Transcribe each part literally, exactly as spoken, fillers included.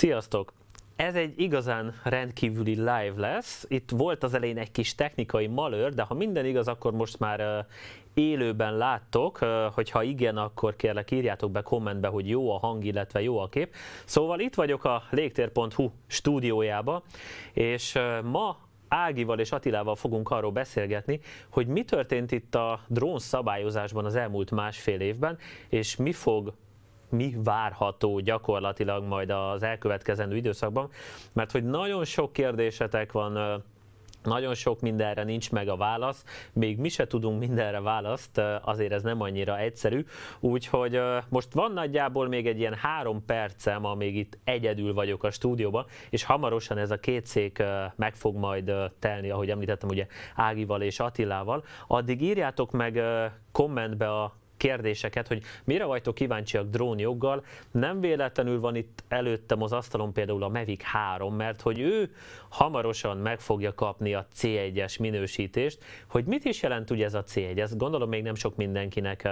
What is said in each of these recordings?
Sziasztok! Ez egy igazán rendkívüli live lesz. Itt volt az elején egy kis technikai malőr, de ha minden igaz, akkor most már élőben láttok, hogyha igen, akkor kérlek írjátok be kommentbe, hogy jó a hang, illetve jó a kép. Szóval itt vagyok a légtér pont hu stúdiójába, és ma Ágival és Attilával fogunk arról beszélgetni, hogy mi történt itt a drón szabályozásban az elmúlt másfél évben, és mi fog mi várható gyakorlatilag majd az elkövetkezendő időszakban, mert hogy nagyon sok kérdésetek van, nagyon sok mindenre nincs meg a válasz, még mi se tudunk mindenre választ, azért ez nem annyira egyszerű, úgyhogy most van nagyjából még egy ilyen három percem, amíg itt egyedül vagyok a stúdióban, és hamarosan ez a két szék meg fog majd telni, ahogy említettem, ugye Ágival és Attilával. Addig írjátok meg kommentbe a kérdéseket, hogy mire vagytok kíváncsiak drónjoggal. Nem véletlenül van itt előttem az asztalon például a Mavic három, mert hogy ő hamarosan meg fogja kapni a cé egyes minősítést. Hogy mit is jelent ugye ez a cé egy? Ezt gondolom még nem sok mindenkinek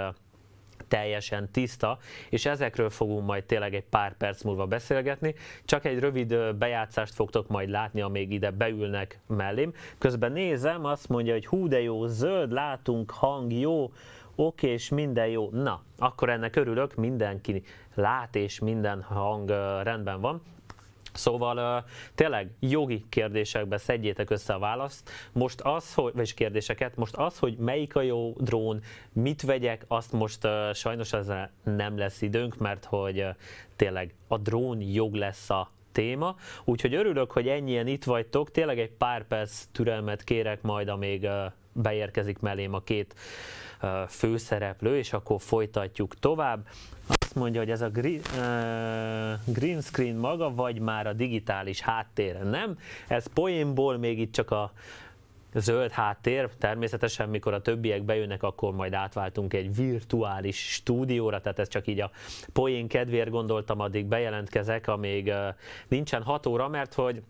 teljesen tiszta, és ezekről fogunk majd tényleg egy pár perc múlva beszélgetni. Csak egy rövid bejátszást fogtok majd látni, amíg ide beülnek mellém. Közben nézem, azt mondja, hogy hú de jó, zöld, látunk, hang jó, oké, és minden jó. Na, akkor ennek örülök, mindenki lát és minden hang rendben van. Szóval tényleg jogi kérdésekbe szedjétek össze a választ, most az, hogy, vagy kérdéseket, most az, hogy melyik a jó drón, mit vegyek, azt most sajnos ezzel nem lesz időnk, mert hogy tényleg a drón jog lesz a téma, úgyhogy örülök, hogy ennyien itt vagytok, tényleg egy pár perc türelmet kérek majd, amíg beérkezik mellém a két főszereplő, és akkor folytatjuk tovább. Azt mondja, hogy ez a green, uh, green screen maga, vagy már a digitális háttér. Nem, ez poénból még itt csak a zöld háttér, természetesen mikor a többiek bejönnek, akkor majd átváltunk egy virtuális stúdióra, tehát ez csak így a poén kedvéért gondoltam, addig bejelentkezek, amíg uh, nincsen hat óra, mert hogy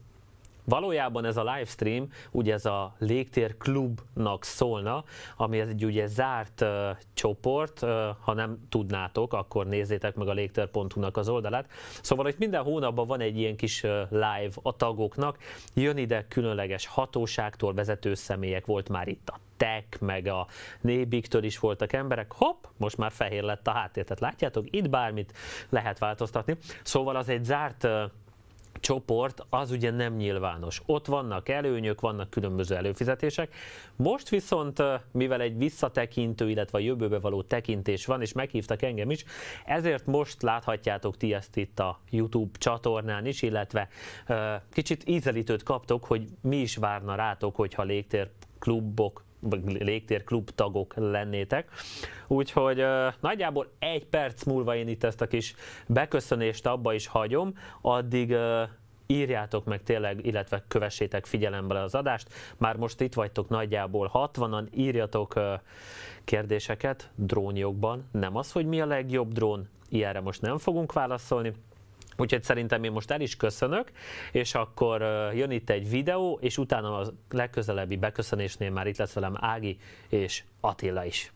valójában ez a livestream, ugye ez a Légtérklubnak szólna, ami egy ugye zárt uh, csoport, uh, ha nem tudnátok, akkor nézzétek meg a légtér pont hu-nak az oldalát. Szóval itt minden hónapban van egy ilyen kis uh, live a tagoknak, jön ide különleges hatóságtól vezető személyek, volt már itt a Tek, meg a Nébiktől is voltak emberek, hopp, most már fehér lett a háttér, tehát látjátok, itt bármit lehet változtatni. Szóval az egy zárt uh, csoport, az ugye nem nyilvános. Ott vannak előnyök, vannak különböző előfizetések. Most viszont, mivel egy visszatekintő, illetve a jövőbe való tekintés van, és meghívtak engem is, ezért most láthatjátok ti ezt itt a YouTube csatornán is, illetve uh, kicsit ízelítőt kaptok, hogy mi is várna rátok, hogyha légtérklubok, légtérklub tagok lennétek. Úgyhogy uh, nagyjából egy perc múlva én itt ezt a kis beköszönést abba is hagyom, addig uh, írjátok meg tényleg, illetve kövessétek figyelembe az adást. Már most itt vagytok nagyjából hatvanan, írjatok uh, kérdéseket drónjogban. Nem az, hogy mi a legjobb drón, ilyenre most nem fogunk válaszolni. Úgyhogy szerintem én most el is köszönök, és akkor jön itt egy videó, és utána a legközelebbi beköszönésnél már itt lesz velem Ági és Attila is.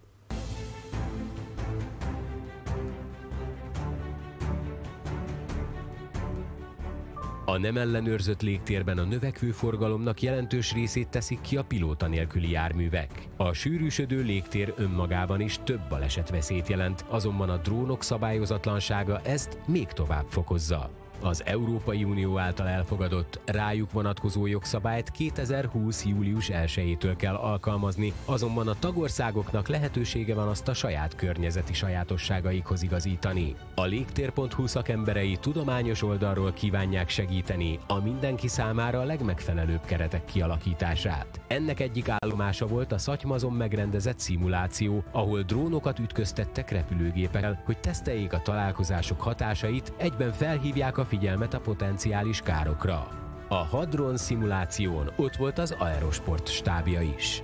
A nem ellenőrzött légtérben a növekvő forgalomnak jelentős részét teszik ki a pilóta nélküli járművek. A sűrűsödő légtér önmagában is több balesetveszélyt jelent, azonban a drónok szabályozatlansága ezt még tovább fokozza. Az Európai Unió által elfogadott, rájuk vonatkozó jogszabályt kétezer-húsz július elsejétől kell alkalmazni, azonban a tagországoknak lehetősége van azt a saját környezeti sajátosságaikhoz igazítani. A légtér pont hu szakemberei tudományos oldalról kívánják segíteni a mindenki számára a legmegfelelőbb keretek kialakítását. Ennek egyik állomása volt a Szatymazon megrendezett szimuláció, ahol drónokat ütköztettek repülőgépekkel, hogy teszteljék a találkozások hatásait, egyben felhívják a figyelmet a potenciális károkra. A hadron szimuláción ott volt az Aerosport stábja is.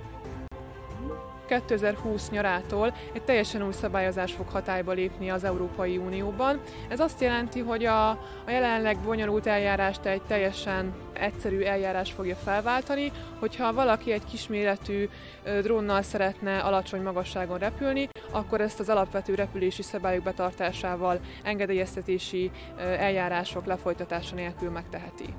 kétezer-húsz nyarától egy teljesen új szabályozás fog hatályba lépni az Európai Unióban. Ez azt jelenti, hogy a, a jelenleg bonyolult eljárást egy teljesen egyszerű eljárás fogja felváltani, hogyha valaki egy kisméretű drónnal szeretne alacsony magasságon repülni, akkor ezt az alapvető repülési szabályok betartásával engedélyeztetési eljárások lefolytatása nélkül megteheti.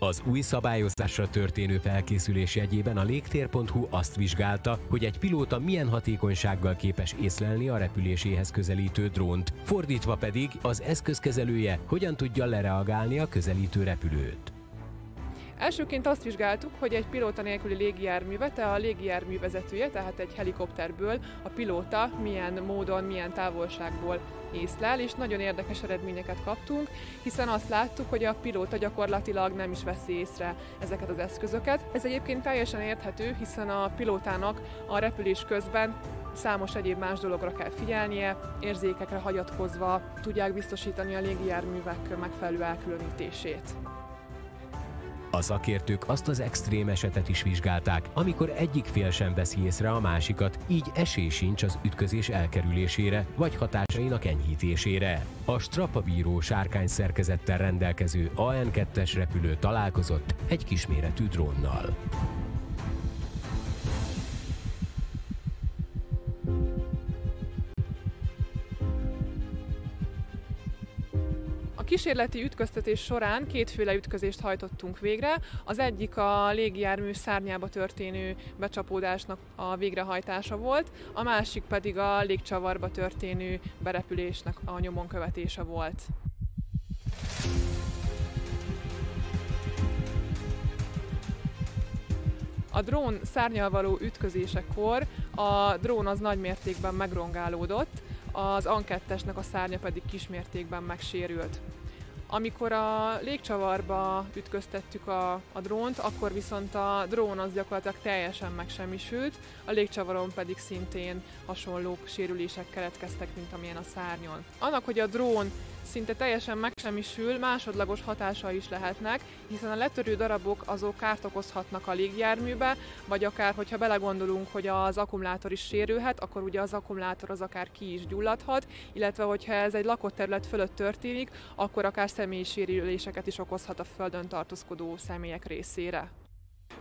Az új szabályozásra történő felkészülés jegyében a légtér pont hu azt vizsgálta, hogy egy pilóta milyen hatékonysággal képes észlelni a repüléséhez közelítő drónt, fordítva pedig az eszközkezelője hogyan tudja lereagálni a közelítő repülőt. Elsőként azt vizsgáltuk, hogy egy pilóta nélküli légijárművet, a légijármű vezetője, tehát egy helikopterből a pilóta milyen módon, milyen távolságból észlel, és nagyon érdekes eredményeket kaptunk, hiszen azt láttuk, hogy a pilóta gyakorlatilag nem is veszi észre ezeket az eszközöket. Ez egyébként teljesen érthető, hiszen a pilótának a repülés közben számos egyéb más dologra kell figyelnie, érzékekre hagyatkozva tudják biztosítani a légijárművek megfelelő elkülönítését. A szakértők azt az extrém esetet is vizsgálták, amikor egyik fél sem veszi észre a másikat, így esély sincs az ütközés elkerülésére vagy hatásainak enyhítésére. A strapabíró sárkányszerkezettel rendelkező á en kettes repülő találkozott egy kisméretű drónnal. A kísérleti ütköztetés során kétféle ütközést hajtottunk végre. Az egyik a légijármű szárnyába történő becsapódásnak a végrehajtása volt, a másik pedig a légcsavarba történő berepülésnek a nyomon követése volt. A drón szárnyal való ütközésekor a drón az nagymértékben megrongálódott, az á en kettesnek a szárnya pedig kismértékben megsérült. Amikor a légcsavarba ütköztettük a, a drónt, akkor viszont a drón az gyakorlatilag teljesen megsemmisült, a légcsavaron pedig szintén hasonló sérülések keletkeztek, mint amilyen a szárnyon. Annak, hogy a drón szinte teljesen megsemmisül, másodlagos hatásai is lehetnek, hiszen a letörő darabok azok kárt okozhatnak a légjárműbe, vagy akár, hogyha belegondolunk, hogy az akkumulátor is sérülhet, akkor ugye az akkumulátor az akár ki is gyulladhat, illetve hogyha ez egy lakott terület fölött történik, akkor akár személyi sérüléseket is okozhat a földön tartózkodó személyek részére.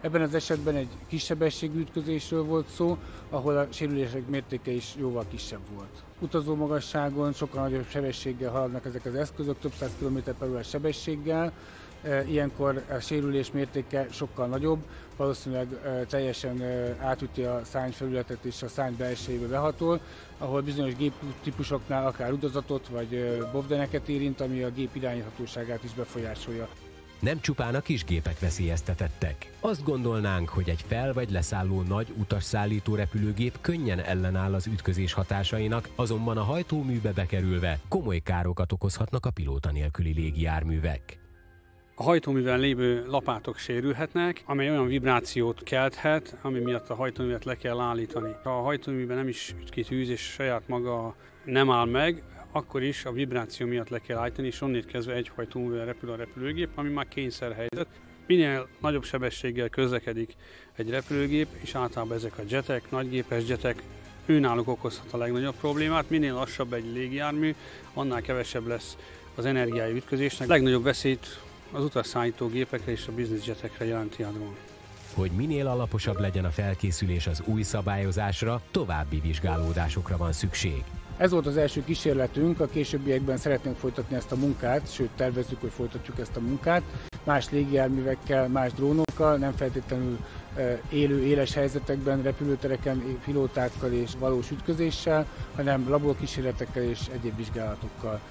Ebben az esetben egy kissebességű ütközésről volt szó, ahol a sérülések mértéke is jóval kisebb volt. Utazó magasságon sokkal nagyobb sebességgel haladnak ezek az eszközök, több száz kilométer per órás sebességgel, ilyenkor a sérülés mértéke sokkal nagyobb, valószínűleg teljesen átüti a szárnyfelületet és a szárny belsejébe behatol, ahol bizonyos géptípusoknál akár rudozatot vagy bovdeneket érint, ami a gép irányíthatóságát is befolyásolja. Nem csupán a kis gépek veszélyeztetettek. Azt gondolnánk, hogy egy fel- vagy leszálló nagy utasszállító repülőgép könnyen ellenáll az ütközés hatásainak, azonban a hajtóműbe bekerülve komoly károkat okozhatnak a pilóta nélküli légijárművek. A hajtóműben lévő lapátok sérülhetnek, amely olyan vibrációt kelthet, ami miatt a hajtóművet le kell állítani. Ha a hajtóműben nem is üt ki tűz és saját maga nem áll meg, akkor is a vibráció miatt le kell állítani, és onnét kezdve egy hajtóművel repül a repülőgép, ami már kényszerhelyzet. Minél nagyobb sebességgel közlekedik egy repülőgép, és általában ezek a jetek, nagygépes jetek, őnáluk okozhat a legnagyobb problémát. Minél lassabb egy légjármű, annál kevesebb lesz az energiájú ütközésnek. A legnagyobb veszélyt az utasszállító gépekre és a business jetekre jelenti a drón. Hogy minél alaposabb legyen a felkészülés az új szabályozásra, további vizsgálódásokra van szükség. Ez volt az első kísérletünk, a későbbiekben szeretnénk folytatni ezt a munkát, sőt tervezzük, hogy folytatjuk ezt a munkát. Más légijárművekkel, más drónokkal, nem feltétlenül élő, éles helyzetekben, repülőtereken, pilótákkal és valós ütközéssel, hanem laborkísérletekkel és egyéb vizsgálatokkal.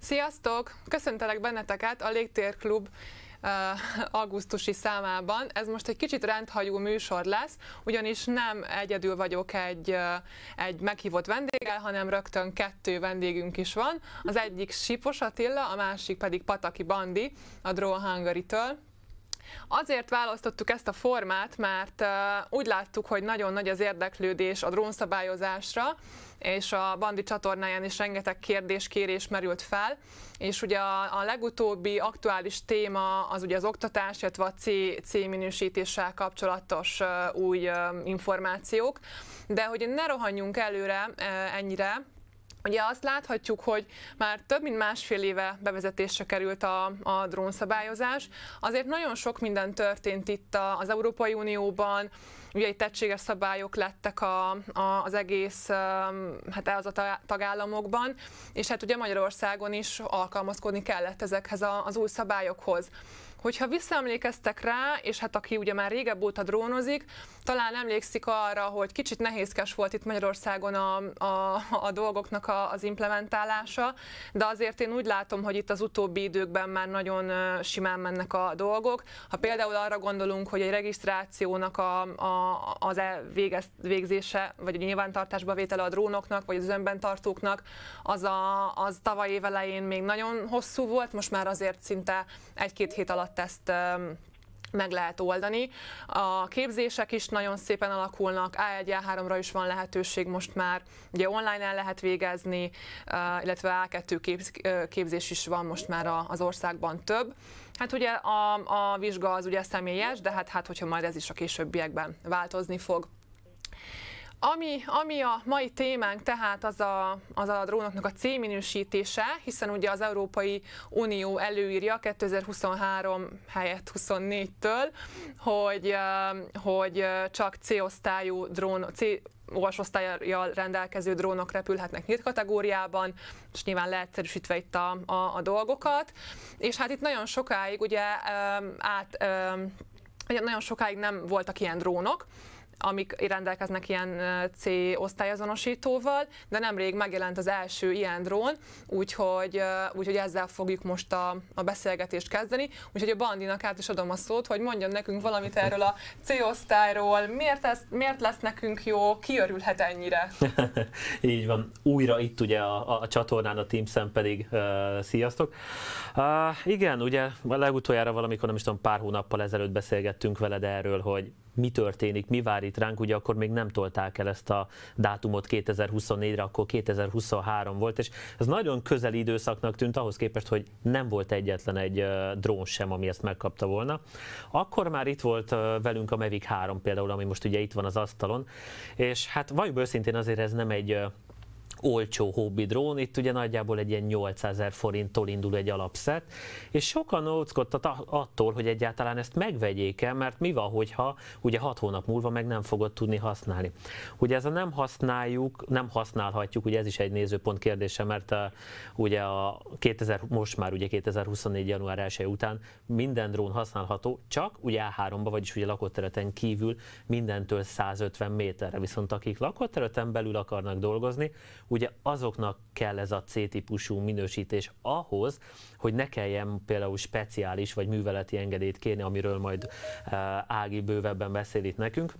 Sziasztok! Köszöntelek benneteket a Légtérklub augusztusi számában. Ez most egy kicsit rendhagyó műsor lesz, ugyanis nem egyedül vagyok egy, egy meghívott vendéggel, hanem rögtön kettő vendégünk is van. Az egyik Sipos Attila, a másik pedig Pataki Bandi a Drone Hungary-től. Azért választottuk ezt a formát, mert úgy láttuk, hogy nagyon nagy az érdeklődés a drónszabályozásra, és a Bandi csatornáján is rengeteg kérdés, kérés merült fel, és ugye a, a legutóbbi aktuális téma az ugye az oktatás, illetve a C, C minősítéssel kapcsolatos uh, új uh, információk, de hogy ne rohanjunk előre uh, ennyire. Ugye azt láthatjuk, hogy már több mint másfél éve bevezetésre került a, a drónszabályozás, azért nagyon sok minden történt itt az Európai Unióban, ugye itt egységes szabályok lettek a, a, az egész hát az a tagállamokban, és hát ugye Magyarországon is alkalmazkodni kellett ezekhez a, az új szabályokhoz. Hogyha visszaemlékeztek rá, és hát aki ugye már régebb óta drónozik, talán emlékszik arra, hogy kicsit nehézkes volt itt Magyarországon a, a, a dolgoknak a, az implementálása, de azért én úgy látom, hogy itt az utóbbi időkben már nagyon simán mennek a dolgok. Ha például arra gondolunk, hogy egy regisztrációnak a, a, az e végez, végzése, vagy nyilvántartásba vétele a drónoknak, vagy az önbentartóknak, az, a, az tavaly év elején még nagyon hosszú volt, most már azért szinte egy-két hét alatt ezt meg lehet oldani. A képzések is nagyon szépen alakulnak, A egy A háromra is van lehetőség most már, ugye online el lehet végezni, illetve A kettő képzés is van most már az országban több. Hát ugye a, a vizsga az ugye személyes, de hát, hát hogyha majd ez is a későbbiekben változni fog. Ami, ami a mai témánk tehát az a, az a drónoknak a C-minősítése, hiszen ugye az Európai Unió előírja kétezer-huszonhárom helyett huszonnégytől, hogy, hogy csak C-osztályú drón, C U A S osztályjal rendelkező drónok repülhetnek nyílt kategóriában, és nyilván leegyszerűsítve itt a, a, a dolgokat. És hát itt nagyon sokáig ugye át, nagyon sokáig nem voltak ilyen drónok, amik rendelkeznek ilyen C osztályazonosítóval, de nemrég megjelent az első ilyen drón, úgyhogy, úgyhogy ezzel fogjuk most a, a beszélgetést kezdeni. Úgyhogy a Bandinak át is adom a szót, hogy mondjon nekünk valamit erről a C osztályról, miért, ez, miért lesz nekünk jó, ki örülhet ennyire? Így van, újra itt ugye a, a, a csatornán, a Teamsen pedig uh, sziasztok. Uh, igen, ugye legutoljára valamikor, nem is tudom, pár hónappal ezelőtt beszélgettünk veled erről, hogy mi történik, mi vár itt ránk, ugye akkor még nem tolták el ezt a dátumot kétezer-huszonnégyre, akkor kétezer-huszonhárom volt, és ez nagyon közeli időszaknak tűnt ahhoz képest, hogy nem volt egyetlen egy drón sem, ami ezt megkapta volna. Akkor már itt volt velünk a Mavic három például, ami most ugye itt van az asztalon, és hát valljuk őszintén, azért ez nem egy olcsó hobbi drón, itt ugye nagyjából egy ilyen nyolcszázezer forinttól indul egy alapszett, és sokan óckodtak attól, hogy egyáltalán ezt megvegyék el, mert mi van, hogyha ugye hat hónap múlva meg nem fogod tudni használni. Ugye ez a nem használjuk, nem használhatjuk, ugye ez is egy nézőpont kérdése, mert a, ugye a kétezer, most már ugye kétezer-huszonnégy január elseje után minden drón használható, csak ugye A háromba, vagyis ugye lakóterületen kívül mindentől száz ötven méterre, viszont akik lakóterületen belül akarnak dolgozni, ugye azoknak kell ez a C-típusú minősítés ahhoz, hogy ne kelljen például speciális vagy műveleti engedélyt kérni, amiről majd Ági bővebben beszél itt nekünk.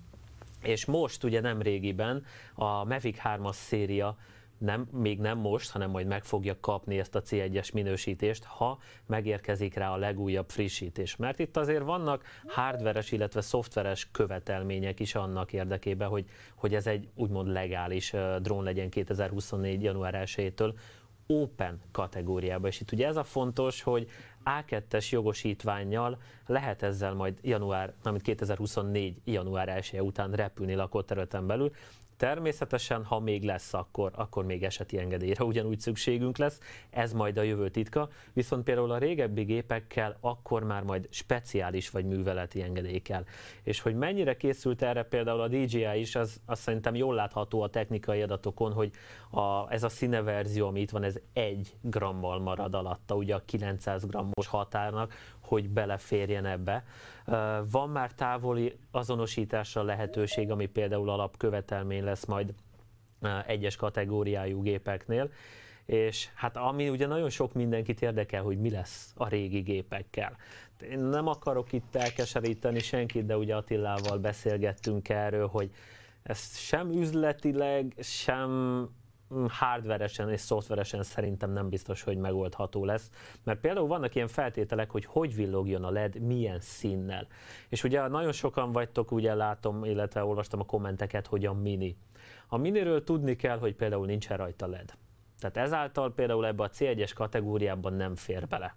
És most ugye nem régiben a Mavic hármas széria nem, még nem most, hanem majd meg fogja kapni ezt a C egyes minősítést, ha megérkezik rá a legújabb frissítés. Mert itt azért vannak hardveres, illetve szoftveres követelmények is annak érdekében, hogy, hogy ez egy úgymond legális drón legyen kétezer-huszonnégy január elsejétől open kategóriába. És itt ugye ez a fontos, hogy A kettes jogosítvánnyal lehet ezzel majd január, amit kétezer-huszonnégy január elseje után repülni lakóterületen belül. Természetesen, ha még lesz, akkor, akkor még eseti engedélyre ugyanúgy szükségünk lesz, ez majd a jövő titka, viszont például a régebbi gépekkel akkor már majd speciális vagy műveleti engedély kell. És hogy mennyire készült erre például a D J I is, az, az szerintem jól látható a technikai adatokon, hogy a, ez a színe verzió, ami itt van, ez egy grammal marad alatta, ugye a kilencszáz grammos határnak, hogy beleférjen ebbe. Van már távoli azonosításra lehetőség, ami például alapkövetelmény lesz majd egyes kategóriájú gépeknél, és hát ami ugye nagyon sok mindenkit érdekel, hogy mi lesz a régi gépekkel. Én nem akarok itt elkeseríteni senkit, de ugye Attilával beszélgettünk erről, hogy ezt sem üzletileg, sem hardveresen és szoftveresen szerintem nem biztos, hogy megoldható lesz. Mert például vannak ilyen feltételek, hogy hogy villogjon a el é dé, milyen színnel. És ugye nagyon sokan vagytok, ugye látom, illetve olvastam a kommenteket, hogy a Mini. A Miniről tudni kell, hogy például nincsen rajta el é dé. Tehát ezáltal például ebbe a cé egyes kategóriában nem fér bele.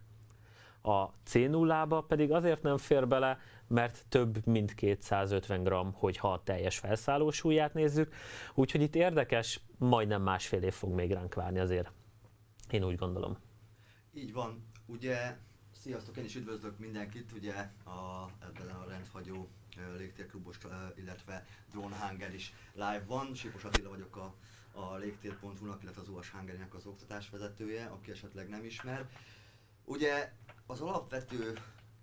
A cé nullába pedig azért nem fér bele, mert több mint kétszázötven gramm, hogyha a teljes felszálló súlyát nézzük. Úgyhogy itt érdekes, majdnem másfél év fog még ránk várni azért. Én úgy gondolom. Így van. Ugye, sziasztok, én is üdvözlök mindenkit, ugye a, ebben a rendhagyó légtérklubos, illetve Drone Hanger is live van. Sipos Attila vagyok a, a légtér pont hu-nak, illetve az u á es Hangernek az oktatásvezetője, aki esetleg nem ismer. Ugye az alapvető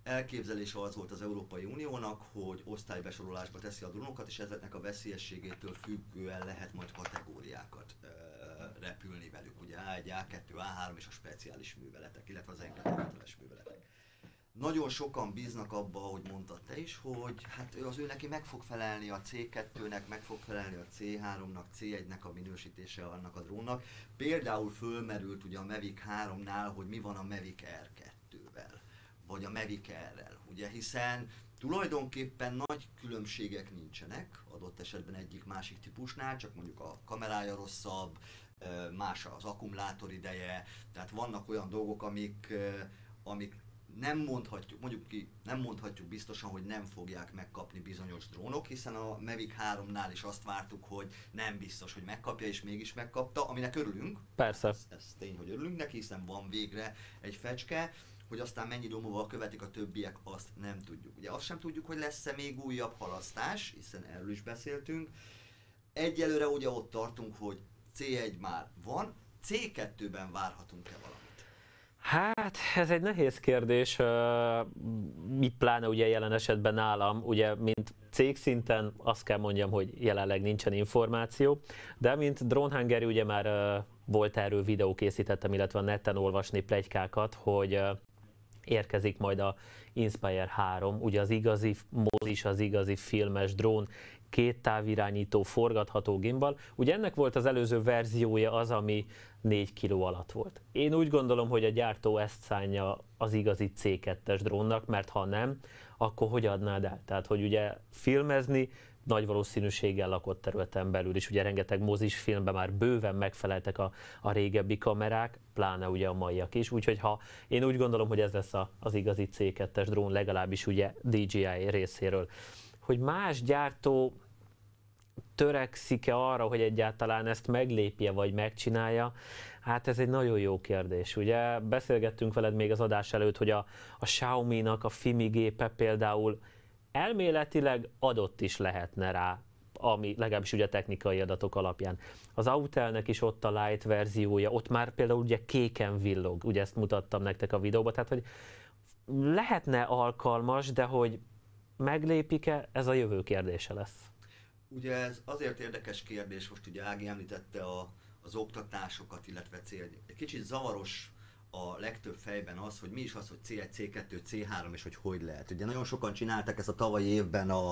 elképzelése az volt az Európai Uniónak, hogy osztálybesorolásba teszi a drónokat, és ezeknek a veszélyességétől függően lehet majd kategóriákat ö, repülni velük. Ugye á egy, á kettő, á három és a speciális műveletek, illetve az engedélyköteles műveletek. Nagyon sokan bíznak abba, ahogy mondtad te is, hogy hát ő az ő neki meg fog felelni a cé kettőnek, meg fog felelni a cé háromnak, cé egynek a minősítése annak a drónnak. Például fölmerült ugye a Mavic háromnál, hogy mi van a Mavic er kettővel, vagy a Mavic errel, ugye, hiszen tulajdonképpen nagy különbségek nincsenek, adott esetben egyik másik típusnál, csak mondjuk a kamerája rosszabb, más az akkumulátor ideje, tehát vannak olyan dolgok, amik, amik nem mondhatjuk, mondjuk ki, nem mondhatjuk biztosan, hogy nem fogják megkapni bizonyos drónok, hiszen a Mavic háromnál is azt vártuk, hogy nem biztos, hogy megkapja, és mégis megkapta, aminek örülünk. Persze. Ez, ez tény, hogy örülünk neki, hiszen van végre egy fecske. Hogy aztán mennyi idő múlva követik a többiek, azt nem tudjuk. Ugye azt sem tudjuk, hogy lesz-e még újabb halasztás, hiszen erről is beszéltünk. Egyelőre ugye ott tartunk, hogy cé egy már van, cé kettőben várhatunk-e valamit? Hát, ez egy nehéz kérdés, mit pláne ugye jelen esetben nálam, ugye mint cégszinten azt kell mondjam, hogy jelenleg nincsen információ, de mint Drone Hanger ugye már volt erről videó készítettem, illetve a neten olvasni pletykákat, hogy érkezik majd a Inspire három, ugye az igazi mozis, az igazi filmes drón, két távirányító, forgatható gimbal. Ugye ennek volt az előző verziója az, ami négy kiló alatt volt. Én úgy gondolom, hogy a gyártó ezt szánja az igazi cé kettes drónnak, mert ha nem, akkor hogy adnád el? Tehát, hogy ugye filmezni nagy valószínűséggel lakott területen belül is, ugye rengeteg mozis filmben már bőven megfeleltek a, a régebbi kamerák, pláne ugye a maiak is, úgyhogy ha én úgy gondolom, hogy ez lesz a, az igazi cé kettes drón, legalábbis ugye dé jé i részéről. Hogy más gyártó törekszik-e arra, hogy egyáltalán ezt meglépje vagy megcsinálja, hát ez egy nagyon jó kérdés. Ugye beszélgettünk veled még az adás előtt, hogy a, a Xiaomi-nak a Fimi gépe például elméletileg adott is lehetne rá, ami legalábbis ugye technikai adatok alapján. Az Autelnek is ott a Lite verziója, ott már például ugye kéken villog, ugye ezt mutattam nektek a videóban, tehát hogy lehetne alkalmas, de hogy meglépik-e, ez a jövő kérdése lesz. Ugye ez azért érdekes kérdés, most ugye Ági említette a, az oktatásokat, illetve cél. Egy kicsit zavaros a legtöbb fejben az, hogy mi is az, hogy cé egy, cé kettő, cé három, és hogy hogy lehet. Ugye nagyon sokan csinálták ezt a tavalyi évben, a,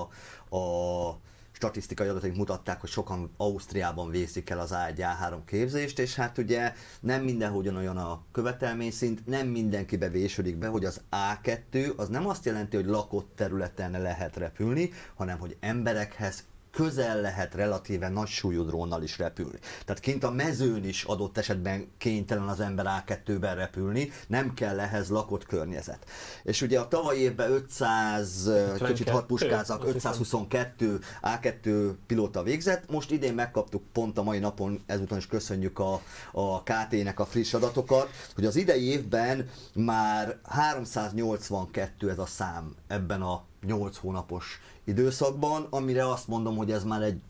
a statisztikai adataink mutatták, hogy sokan Ausztriában vészik el az á egy á három képzést, és hát ugye nem mindenhol ugyanolyan a követelményszint, nem mindenki bevésődik be, hogy az á kettő az nem azt jelenti, hogy lakott területen lehet repülni, hanem hogy emberekhez közel lehet relatíve nagy súlyú drónnal is repülni. Tehát kint a mezőn is adott esetben kénytelen az ember á kettőben repülni, nem kell ehhez lakott környezet. És ugye a tavalyi évben ötszáz, kicsit hat puskázak, ötszázhuszonkettő á kettő pilóta végzett, most idén megkaptuk pont a mai napon, ezúton is köszönjük a, a ká té-nek a friss adatokat, hogy az idei évben már háromszáznyolcvankettő ez a szám ebben a nyolc hónapos időszakban, amire azt mondom, hogy ez már egy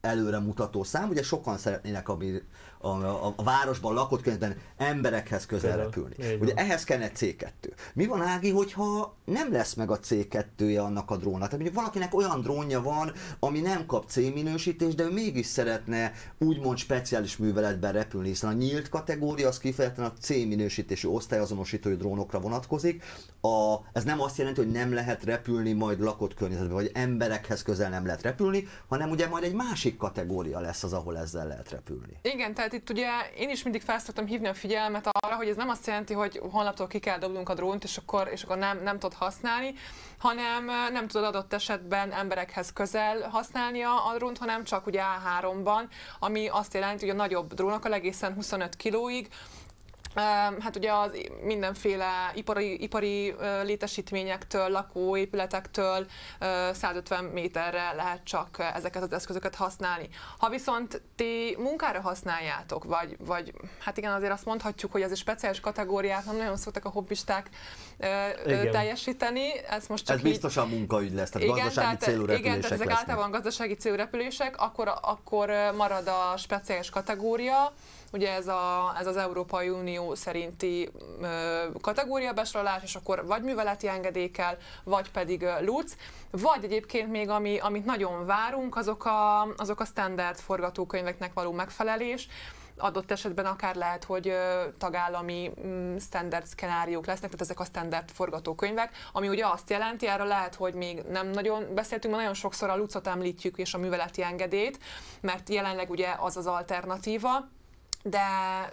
előremutató szám, ugye sokan szeretnének, ami a, a, a városban, lakott környezetben emberekhez közel repülni. Ugye ehhez kell egy cé kettő. Mi van, Ági, hogyha nem lesz meg a cé kettője annak a drónnak? Tehát mondjuk valakinek olyan drónja van, ami nem kap C-minősítést, de ő mégis szeretne úgymond speciális műveletben repülni, hiszen a nyílt kategória az kifejezetten a C-minősítésű osztályazonosító drónokra vonatkozik. A, ez nem azt jelenti, hogy nem lehet repülni majd lakott környezetben, vagy emberekhez közel nem lehet repülni, hanem ugye majd egy másik kategória lesz az, ahol ezzel lehet repülni. Igen, tehát itt ugye én is mindig fel szoktam hívni a figyelmet arra, hogy ez nem azt jelenti, hogy holnaptól ki kell dobnunk a drónt, és akkor, és akkor nem, nem tudod használni, hanem nem tudod adott esetben emberekhez közel használni a drónt, hanem csak ugye á háromban, ami azt jelenti, hogy a nagyobb drónokkal egészen huszonöt kilóig, hát ugye az mindenféle ipari, ipari létesítményektől, lakóépületektől száz ötven méterre lehet csak ezeket az eszközöket használni. Ha viszont ti munkára használjátok, vagy, vagy hát igen, azért azt mondhatjuk, hogy ez egy speciális kategóriát nem nagyon szoktak a hobbisták igen. teljesíteni. Ez, most csak ez így... biztosan munkaügy lesz, tehát igen, gazdasági tehát, célú repülések igen, tehát ezek lesznek. Általában gazdasági célú repülések, akkor, akkor marad a speciális kategória. Ugye ez, a, ez az Európai Unió szerinti kategóriabesorolás, és akkor vagy műveleti engedéllyel, vagy pedig luc, vagy egyébként még ami, amit nagyon várunk, azok a, azok a standard forgatókönyveknek való megfelelés. Adott esetben akár lehet, hogy tagállami standard szkenáriók lesznek, tehát ezek a standard forgatókönyvek, ami ugye azt jelenti, erre lehet, hogy még nem nagyon beszéltünk, mert nagyon sokszor a lucot említjük és a műveleti engedélyt, mert jelenleg ugye az az alternatíva, De,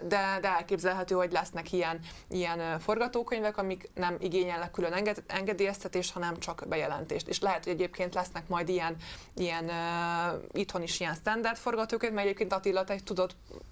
de, de elképzelhető, hogy lesznek ilyen, ilyen forgatókönyvek, amik nem igényelnek külön enged, engedélyeztetés, hanem csak bejelentést. És lehet, hogy egyébként lesznek majd ilyen, ilyen uh, itthon is ilyen standard forgatókönyv, mert egyébként Attila, te tudod,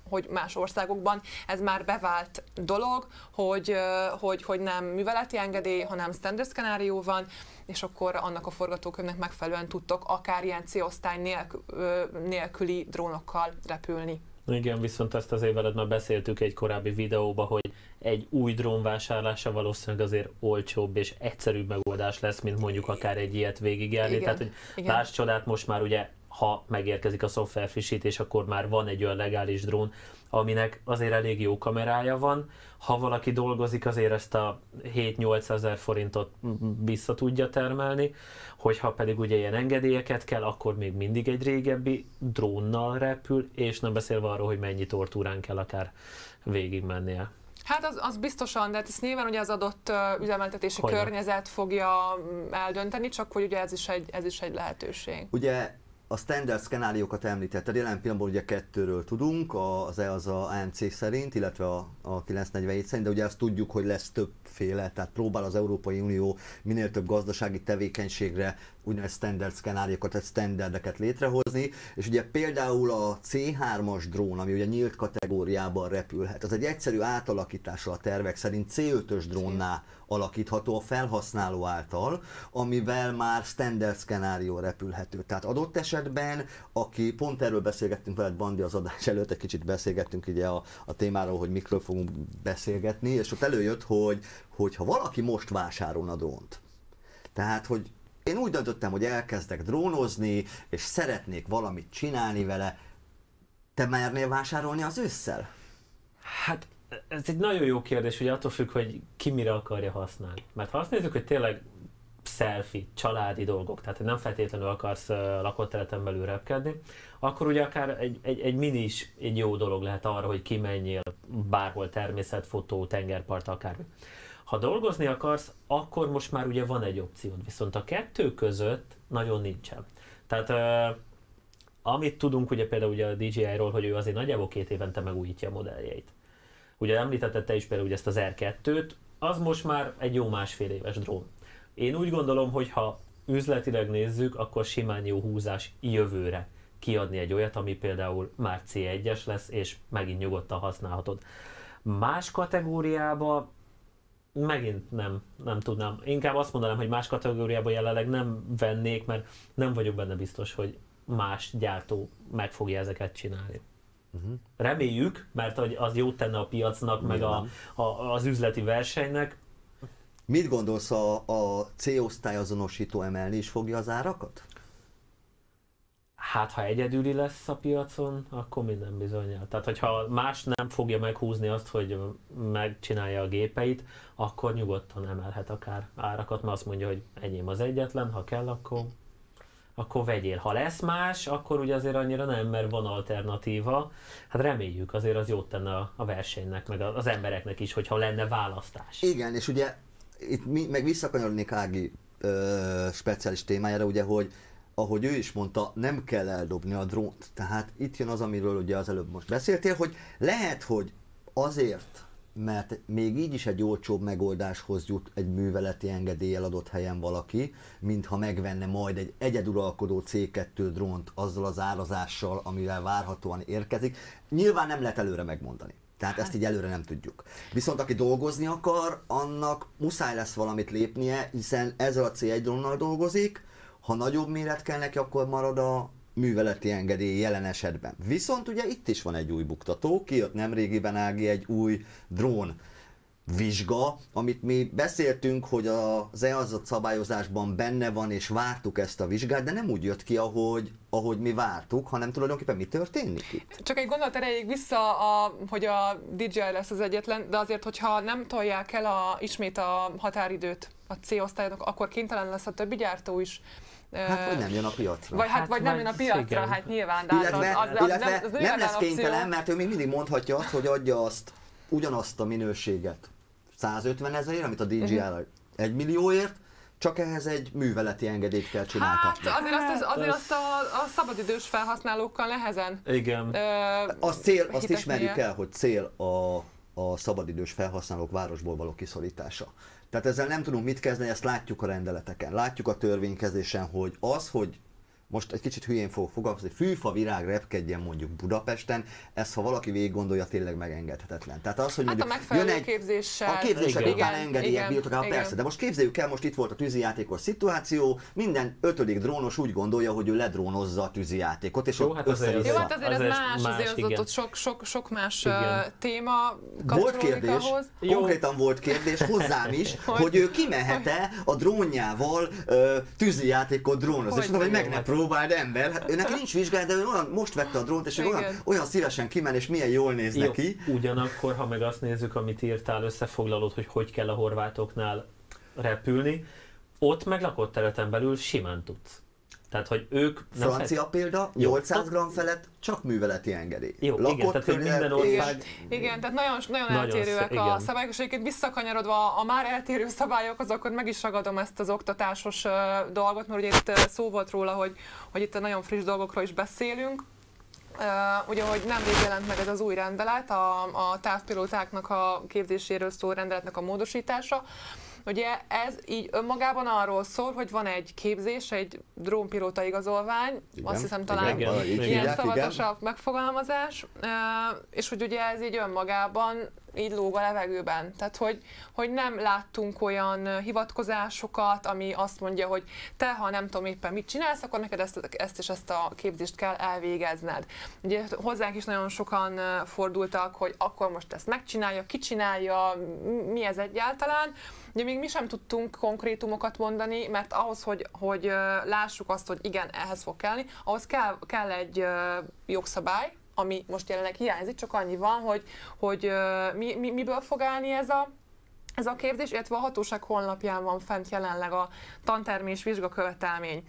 hogy más országokban ez már bevált dolog, hogy, uh, hogy, hogy nem műveleti engedély, hanem standard szkenárió van, és akkor annak a forgatókönyvnek megfelelően tudtok akár ilyen C-osztály nélkül, uh, nélküli drónokkal repülni. Igen, viszont ezt azért veled már beszéltük egy korábbi videóban, hogy egy új drón vásárlása valószínűleg azért olcsóbb és egyszerűbb megoldás lesz, mint mondjuk akár egy ilyet végigjárni. Igen, tehát, hogy igen. Láss csodát, most már ugye, ha megérkezik a szoftver frissítés, akkor már van egy olyan legális drón, aminek azért elég jó kamerája van. Ha valaki dolgozik, azért ezt a hét-nyolc ezer forintot vissza tudja termelni, hogyha pedig ugye ilyen engedélyeket kell, akkor még mindig egy régebbi drónnal repül, és nem beszélve arról, hogy mennyi tortúrán kell akár végigmennie. Hát az, az biztosan, de hát ezt nyilván ugye az adott üzemeltetési Hogyne. környezet fogja eldönteni, csak hogy ugye ez is egy, ez is egy lehetőség. Ugye a standard szkenáriókat említetted, jelen pillanatban ugye kettőről tudunk, az EASA á en cé szerint, illetve a, a kilencszáznegyvenhét szerint, de ugye azt tudjuk, hogy lesz többféle, tehát próbál az Európai Unió minél több gazdasági tevékenységre úgynevezett standard szkenáriókat, tehát standardeket létrehozni, és ugye például a C hármas drón, ami ugye nyílt kategóriában repülhet, az egy egyszerű átalakítással a tervek szerint C ötös drónná alakítható a felhasználó által, amivel már standard szkenárió repülhető. Tehát adott esetben, aki pont erről beszélgettünk veled, Bandi, az adás előtt, egy kicsit beszélgettünk ugye a, a témáról, hogy mikről fogunk beszélgetni, és ott előjött, hogy ha valaki most vásárolna drónt, tehát hogy én úgy döntöttem, hogy elkezdek drónozni, és szeretnék valamit csinálni vele, te mernél vásárolni az ősszel? Hát ez egy nagyon jó kérdés, ugye attól függ, hogy ki mire akarja használni. Mert ha azt nézzük, hogy tényleg selfie, családi dolgok, tehát nem feltétlenül akarsz uh, lakott területen belül repkedni, akkor ugye akár egy, egy, egy mini is egy jó dolog lehet arra, hogy kimenjél bárhol, természetfotó, tengerpart, akármi. Ha dolgozni akarsz, akkor most már ugye van egy opciód, viszont a kettő között nagyon nincsen. Tehát uh, amit tudunk ugye például ugye a dé jé í-ról, hogy ő azért nagyjából két évente megújítja a modelljeit. Ugye említetted te is például ugye ezt az er kettőt, az most már egy jó másfél éves drón. Én úgy gondolom, hogy ha üzletileg nézzük, akkor simán jó húzás jövőre kiadni egy olyat, ami például már C egyes lesz, és megint nyugodtan használhatod. Más kategóriába megint nem, nem tudnám. Inkább azt mondanám, hogy más kategóriában jelenleg nem vennék, mert nem vagyok benne biztos, hogy más gyártó meg fogja ezeket csinálni. Uh-huh. Reméljük, mert az jót tenne a piacnak, meg a, a, az üzleti versenynek. Mit gondolsz, a, a C-osztály azonosító emelni is fogja az árakat? Hát, ha egyedüli lesz a piacon, akkor minden bizonnyal. Tehát, hogyha más nem fogja meghúzni azt, hogy megcsinálja a gépeit, akkor nyugodtan emelhet akár árakat, mert azt mondja, hogy enyém az egyetlen, ha kell, akkor, akkor vegyél. Ha lesz más, akkor ugye azért annyira nem, mert van alternatíva. Hát reméljük, azért az jót tenne a versenynek, meg az embereknek is, hogyha lenne választás. Igen, és ugye itt mi, meg visszakanyarodnék Ági ö, speciális témájára, ugye, hogy ahogy ő is mondta, nem kell eldobni a drónt. Tehát itt jön az, amiről ugye az előbb most beszéltél, hogy lehet, hogy azért, mert még így is egy olcsóbb megoldáshoz jut egy műveleti engedéllyel adott helyen valaki, mintha megvenne majd egy egyeduralkodó cé kettő drónt azzal az árazással, amivel várhatóan érkezik. Nyilván nem lehet előre megmondani. Tehát ezt így előre nem tudjuk. Viszont aki dolgozni akar, annak muszáj lesz valamit lépnie, hiszen ezzel a cé egy drónnal dolgozik. Ha nagyobb méret kell neki, akkor marad a műveleti engedély jelen esetben. Viszont ugye itt is van egy új buktató, kijött nemrégiben Ági egy új drón vizsga, amit mi beszéltünk, hogy az e á es á szabályozásban benne van, és vártuk ezt a vizsgát, de nem úgy jött ki, ahogy, ahogy mi vártuk, hanem tulajdonképpen mi történik itt? Csak egy gondolat erejéig vissza, a, hogy a dé jé i lesz az egyetlen, de azért, hogyha nem tolják el a, ismét a határidőt a C-osztálynak, akkor kénytelen lesz a többi gyártó is. Hát vagy nem jön a piacra. Vagy, hát, hát, vagy nem jön a piacra, igen. Hát nyilván. De illetve, az, az, az illetve nem, az nem lesz kénytelen, opció. Mert ő még mindig mondhatja azt, hogy adja azt ugyanazt a minőséget százötven ezerért, amit a dé jé i-ra egy millióért, csak ehhez egy műveleti engedélyt kell csináltatni. Hát azért, hát, azt, az, azért az... azt a, a szabadidős felhasználókkal nehezen. Igen. Ö, a cél, azt ismerjük el, hogy cél a, a szabadidős felhasználók városból való kiszorítása. Tehát ezzel nem tudunk mit kezdeni, ezt látjuk a rendeleteken, látjuk a törvénykezésen, hogy az, hogy most egy kicsit hülyén fogok fogalmazni, hogy fűfa virág repkedjen mondjuk Budapesten, ez ha valaki végig gondolja, tényleg megengedhetetlen. Tehát az, hogy hát mondjuk, a megfelelő jön egy, képzéssel. A képzések után engedélyek birtokában, persze, de most képzeljük el, most itt volt a tűzijátékos szituáció, minden ötödik drónos úgy gondolja, hogy ő ledrónozza a tűzijátékot, és jó, hát azért, jó, hát azért ez más, más, azért az ott sok, sok, sok más igen. téma volt kérdés, ahhoz. Konkrétan volt kérdés hozzám is, hogy, hogy ő kimehet-e a drónjával tűzijátékot drónozni, és hogy meg ne próbáld ember, hát őnek nincs vizsgálat, de ő olyan, most vette a drónt, és ő olyan, olyan szívesen kimen, és milyen jól néz jó, neki. Ugyanakkor, ha meg azt nézzük, amit írtál, összefoglalod, hogy hogy kell a horvátoknál repülni, ott meg lakott területen belül simán tudsz. Tehát, hogy ők... Nem Francia szed... példa, nyolcszáz gramm felett csak műveleti engedély. Jó, lakott igen, tehát körülön, minden ország... És... Igen, tehát nagyon, nagyon, nagyon eltérőek a szabályok, és egyébként visszakanyarodva a már eltérő szabályokhoz, akkor meg is ragadom ezt az oktatásos dolgot, mert ugye itt szó volt róla, hogy, hogy itt nagyon friss dolgokról is beszélünk. Uh, ugye, hogy nemrég jelent meg ez az új rendelet, a, a távpilótáknak a képzéséről szóló rendeletnek a módosítása. Ugye ez így önmagában arról szól, hogy van egy képzés, egy drónpilóta igazolvány, igen, azt hiszem talán igen, ilyen igen, szabatosabb igen. megfogalmazás, és hogy ugye ez így önmagában így lóg a levegőben. Tehát, hogy, hogy nem láttunk olyan hivatkozásokat, ami azt mondja, hogy te, ha nem tudom éppen mit csinálsz, akkor neked ezt, ezt és ezt a képzést kell elvégezned. Ugye hozzánk is nagyon sokan fordultak, hogy akkor most ezt megcsinálja, kicsinálja, mi ez egyáltalán. Ugye még mi sem tudtunk konkrétumokat mondani, mert ahhoz, hogy, hogy lássuk azt, hogy igen, ehhez fog kellni, ahhoz kell, kell egy jogszabály, ami most jelenleg hiányzik, csak annyi van, hogy, hogy mi, mi, miből fog állni ez a, ez a képzés, illetve a hatóság honlapján van fent jelenleg a tantermi és vizsgakövetelmény.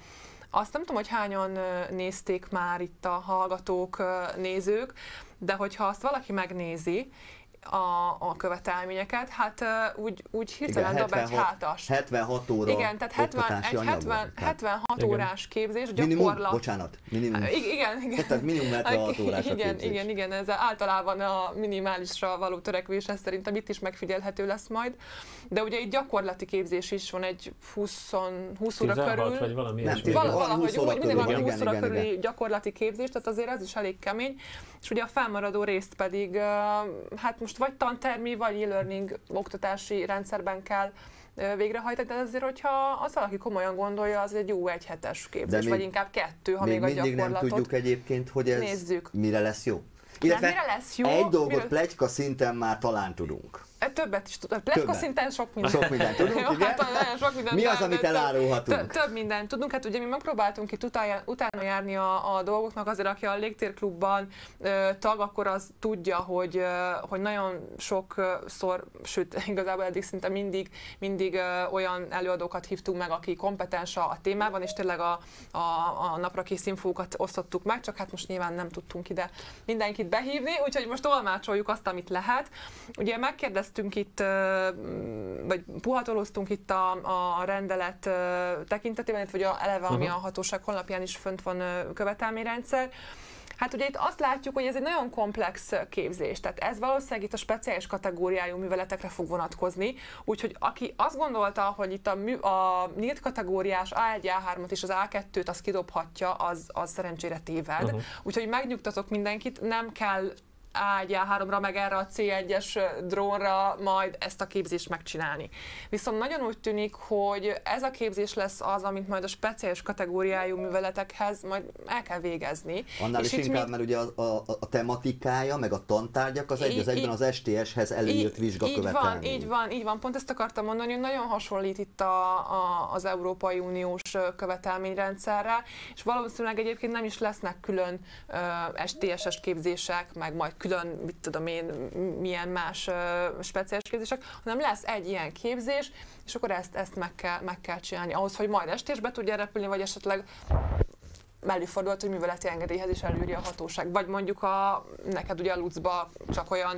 Azt nem tudom, hogy hányan nézték már itt a hallgatók, nézők, de hogyha azt valaki megnézi, A, a követelményeket, hát úgy, úgy hirtelen dob egy hátas. hetvenhat óra igen, tehát hetven, egy hetven, hetvenhat igen. órás képzés, gyakorlat. Minimum? Bocsánat, minimum. Igen, igen. Tehát minimum hetvenhat órás igen, képzés. Igen, igen, ez általában a minimálisra való törekvés, ez szerintem itt is megfigyelhető lesz majd. De ugye itt gyakorlati képzés is van egy húsz óra körül. Vagy valami nem, val valahogy úgy, mindig van húsz óra körüli gyakorlati képzés, tehát azért ez is elég kemény. És ugye a felmaradó részt pedig, hát most vagy tantermi, vagy e-learning oktatási rendszerben kell végrehajtani, de azért, hogyha az valaki komolyan gondolja, az egy jó egy hetes képzés, vagy inkább kettő, ha még, még a gyakorlatot. Még mindig nem tudjuk egyébként, hogy ez nézzük. Mire lesz jó. Illetve mire lesz jó? Egy dolgot miről... pletyka szinten már talán tudunk. Többet is tudunk. Pletyka szinten sok mindent. Sok mindent tudunk, igen. Hát, nagyon sok mindent. Mi az, amit elárulhatunk? Több mindent tudunk. Hát ugye mi megpróbáltunk itt utána járni a, a dolgoknak. Azért, aki a Légtérklubban tag, akkor az tudja, hogy, hogy nagyon sokszor, sőt, igazából eddig szinte mindig, mindig olyan előadókat hívtunk meg, aki kompetens a témában, és tényleg a, a, a napra kész infókat osztottuk meg, csak hát most nyilván nem tudtunk ide mindenkit behívni, úgyhogy most tolmácsoljuk azt, amit lehet. Ugye megkérdeztünk itt, vagy puhatolóztunk itt a, a rendelet tekintetében, vagy a eleve, ami a hatóság honlapján is fönt van követelményrendszer. Hát ugye itt azt látjuk, hogy ez egy nagyon komplex képzés, tehát ez valószínűleg itt a speciális kategóriájú műveletekre fog vonatkozni, úgyhogy aki azt gondolta, hogy itt a, mű, a nyílt kategóriás A egy, A hármat és az A kettőt azt kidobhatja, az, az szerencsére téved. Uh-huh. Úgyhogy megnyugtatok mindenkit, nem kell A egy, A háromra, meg erre a C egyes drónra majd ezt a képzést megcsinálni. Viszont nagyon úgy tűnik, hogy ez a képzés lesz az, amit majd a speciális kategóriájú műveletekhez majd el kell végezni. Annál és is inkább, mert ugye a, a, a tematikája, meg a tantárgyak az egy az egyben az S T S-hez előírt vizsgakövetelmény. Így van, így van, így van. Pont ezt akartam mondani, hogy nagyon hasonlít itt a, a, az Európai Uniós követelményrendszerre, és valószínűleg egyébként nem is lesznek külön uh, S T S-es képzések, meg majd külön, mit tudom én, milyen más uh, speciális képzések, hanem lesz egy ilyen képzés, és akkor ezt, ezt meg, kell, meg kell csinálni ahhoz, hogy majd estésbe tudja repülni, vagy esetleg előfordulhat, hogy műveleti engedélyhez is előírja a hatóság. Vagy mondjuk a, neked ugye a lucba csak olyan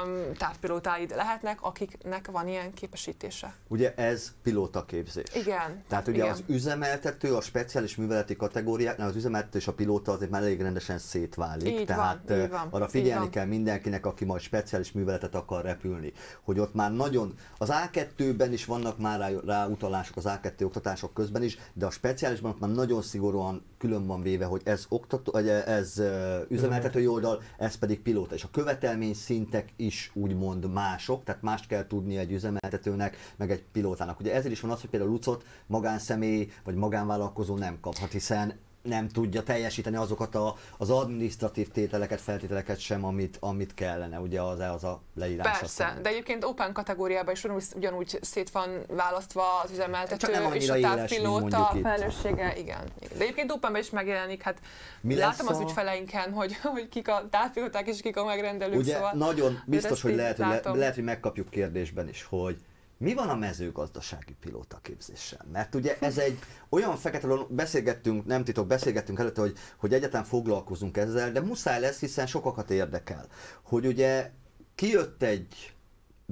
um, távpilótáid lehetnek, akiknek van ilyen képesítése. Ugye ez pilótaképzés. Igen. Tehát ugye igen. Az üzemeltető, a speciális műveleti kategóriáknál az üzemeltető és a pilóta azért már elég rendesen szétválik. Így Tehát van, így van, arra figyelni így kell mindenkinek, aki majd speciális műveletet akar repülni. Hogy ott már nagyon, az A kettőben is vannak már ráutalások, az A kettő oktatások közben is, de a speciálisban már nagyon szigorúan külön van véve, hogy ez, oktató, ez üzemeltetői oldal, ez pedig pilóta. És a követelmény szintek is úgymond mások, tehát mást kell tudni egy üzemeltetőnek, meg egy pilótának. Ugye ezért is van az, hogy például lucot magánszemély vagy magánvállalkozó nem kaphat, hiszen nem tudja teljesíteni azokat a, az adminisztratív tételeket, feltételeket sem, amit, amit kellene, ugye az, az a leírás. Persze, szerint. De egyébként open kategóriában is ugyanúgy szét van választva az üzemeltető és a távpilóta felelőssége, igen. De egyébként openben is megjelenik, hát Mi látom az a... ügyfeleinken, hogy, hogy kik a távpilóták és kik a megrendelők, ugye szóval. Nagyon biztos, hogy lehet, hogy, le, lehet, hogy megkapjuk kérdésben is, hogy mi van a mezőgazdasági pilótaképzéssel? Mert ugye ez egy olyan fekete, beszélgettünk, nem titok, beszélgettünk előtte, hogy, hogy egyáltalán foglalkozunk ezzel, de muszáj lesz, hiszen sokakat érdekel. Hogy ugye kijött egy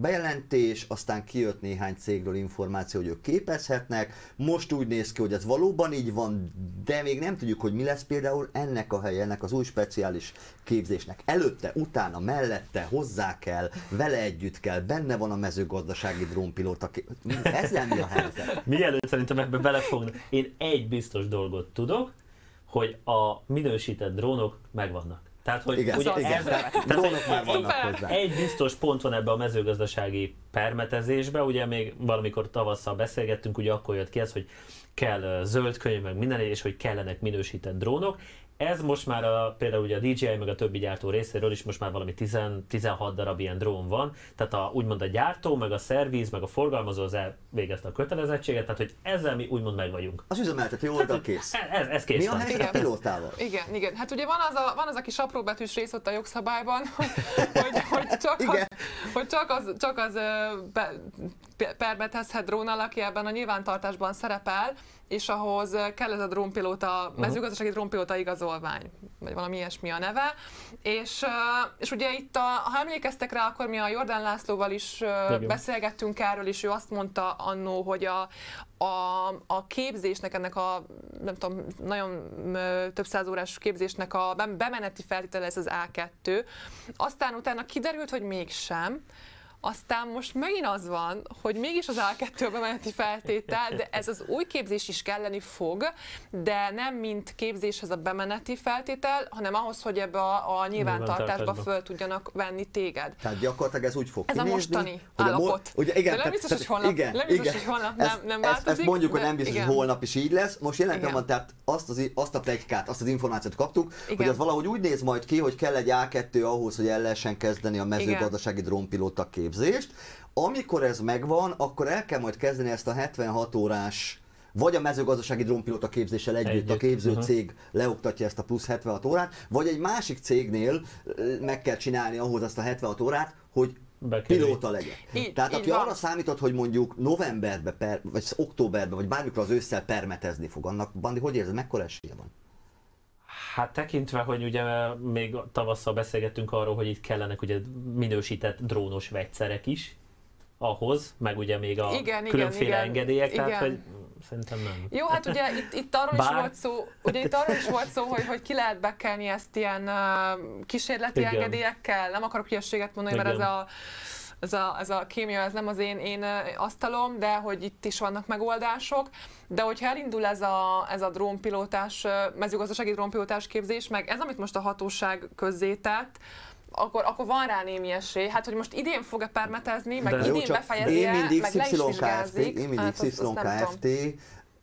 bejelentés, aztán kijött néhány cégről információ, hogy ők képezhetnek, most úgy néz ki, hogy ez valóban így van, de még nem tudjuk, hogy mi lesz például ennek a helye, ennek az új speciális képzésnek. Előtte, utána, mellette, hozzá kell, vele együtt kell, benne van a mezőgazdasági drónpilóta. Ezzel mi a helyzet? Mielőtt szerintem ebben belefognak. Én egy biztos dolgot tudok, hogy a minősített drónok megvannak. Tehát, hogy igen, ugye igen. Ezzel, drónok már vannak hozzá. Egy biztos pont van ebbe a mezőgazdasági permetezésbe, ugye még valamikor tavasszal beszélgettünk, ugye akkor jött ki ez, hogy kell zöld könyv, meg minden, és hogy kellenek minősített drónok. Ez most már a, például ugye a D J I, meg a többi gyártó részéről is most már valami tíz, tizenhat darab ilyen drón van, tehát a, úgymond a gyártó, meg a szerviz, meg a forgalmazó az elvégezte a kötelezettséget, tehát hogy ezzel mi úgymond meg vagyunk. Az üzemeltető oldal kész. Ez, ez kész. Mi a helyzet a pilótával? Igen, igen. Hát ugye van az a, van az a kis apróbetűs rész ott a jogszabályban, hogy, hogy, hogy, csak, az, hogy csak az, csak az be, be, permetezhet drónnal, aki ebben a nyilvántartásban szerepel, és ahhoz kell ez a drónpilóta, mezőgazdasági drónpilóta igazolvány, vagy valami ilyesmi a neve. És, és ugye itt, a, ha emlékeztek rá, akkor mi a Jordán Lászlóval is Legyen. beszélgettünk erről, és ő azt mondta annó, hogy a, a, a képzésnek, ennek a nem tudom, nagyon több száz órás képzésnek a bemeneti feltétele ez az A kettő. Aztán utána kiderült, hogy mégsem. Aztán most megint az van, hogy mégis az A kettő bemeneti feltétel, de ez az új képzés is kelleni fog, de nem mint képzéshez a bemeneti feltétel, hanem ahhoz, hogy ebbe a, a nyilvántartásba föl tudjanak venni téged. Tehát gyakorlatilag ez úgy fog ez kinézni, a mostani állapot. Ugye, igen, de nem biztos, tehát, hogy holnap, igen, nem, biztos, igen, hogy holnap ez, nem, nem változik. Ezt mondjuk, hogy nem biztos, igen. hogy holnap is így lesz. Most jelen pillanatban tehát azt, az, azt a pletykát, azt az információt kaptuk, igen. hogy az valahogy úgy néz majd ki, hogy kell egy A kettő ahhoz, hogy el lehessen kezdeni a mezőgazdasági drónpilóta képzést. képzést. Amikor ez megvan, akkor el kell majd kezdeni ezt a hetvenhat órás, vagy a mezőgazdasági drónpilóta képzéssel együtt, együtt. a képző cég leoktatja ezt a plusz hetvenhat órát, vagy egy másik cégnél meg kell csinálni ahhoz ezt a hetvenhat órát, hogy bekerül. Pilóta legyen. Így, Tehát így aki van. Arra számított, hogy mondjuk novemberben, per, vagy októberben, vagy bármikor az ősszel permetezni fog, annak, Bandi, hogy érzed, mekkora esélye van? Hát tekintve, hogy ugye még tavasszal beszélgettünk arról, hogy itt kellenek ugye minősített drónos vegyszerek is, ahhoz, meg ugye még a igen, különféle igen, engedélyek, igen. tehát hogy szerintem nem. Jó, hát ugye itt, itt arról Bár... is volt szó, ugye itt arról is volt szó, hogy, hogy ki lehet bekelni ezt ilyen uh, kísérleti igen. engedélyekkel, nem akarok hülyeséget mondani, igen. mert ez a Ez a, ez a kémia, ez nem az én, én asztalom, de hogy itt is vannak megoldások. De hogyha elindul ez a, ez a drónpilótás, mezőgazdasági drónpilótás képzés, meg ez, amit most a hatóság közzétett, akkor, akkor van rá némi esély. Hát, hogy most idén fog-e permetezni, meg de idén befejezi-e, meg le is vizsgázik. Én mindig X Y Kft.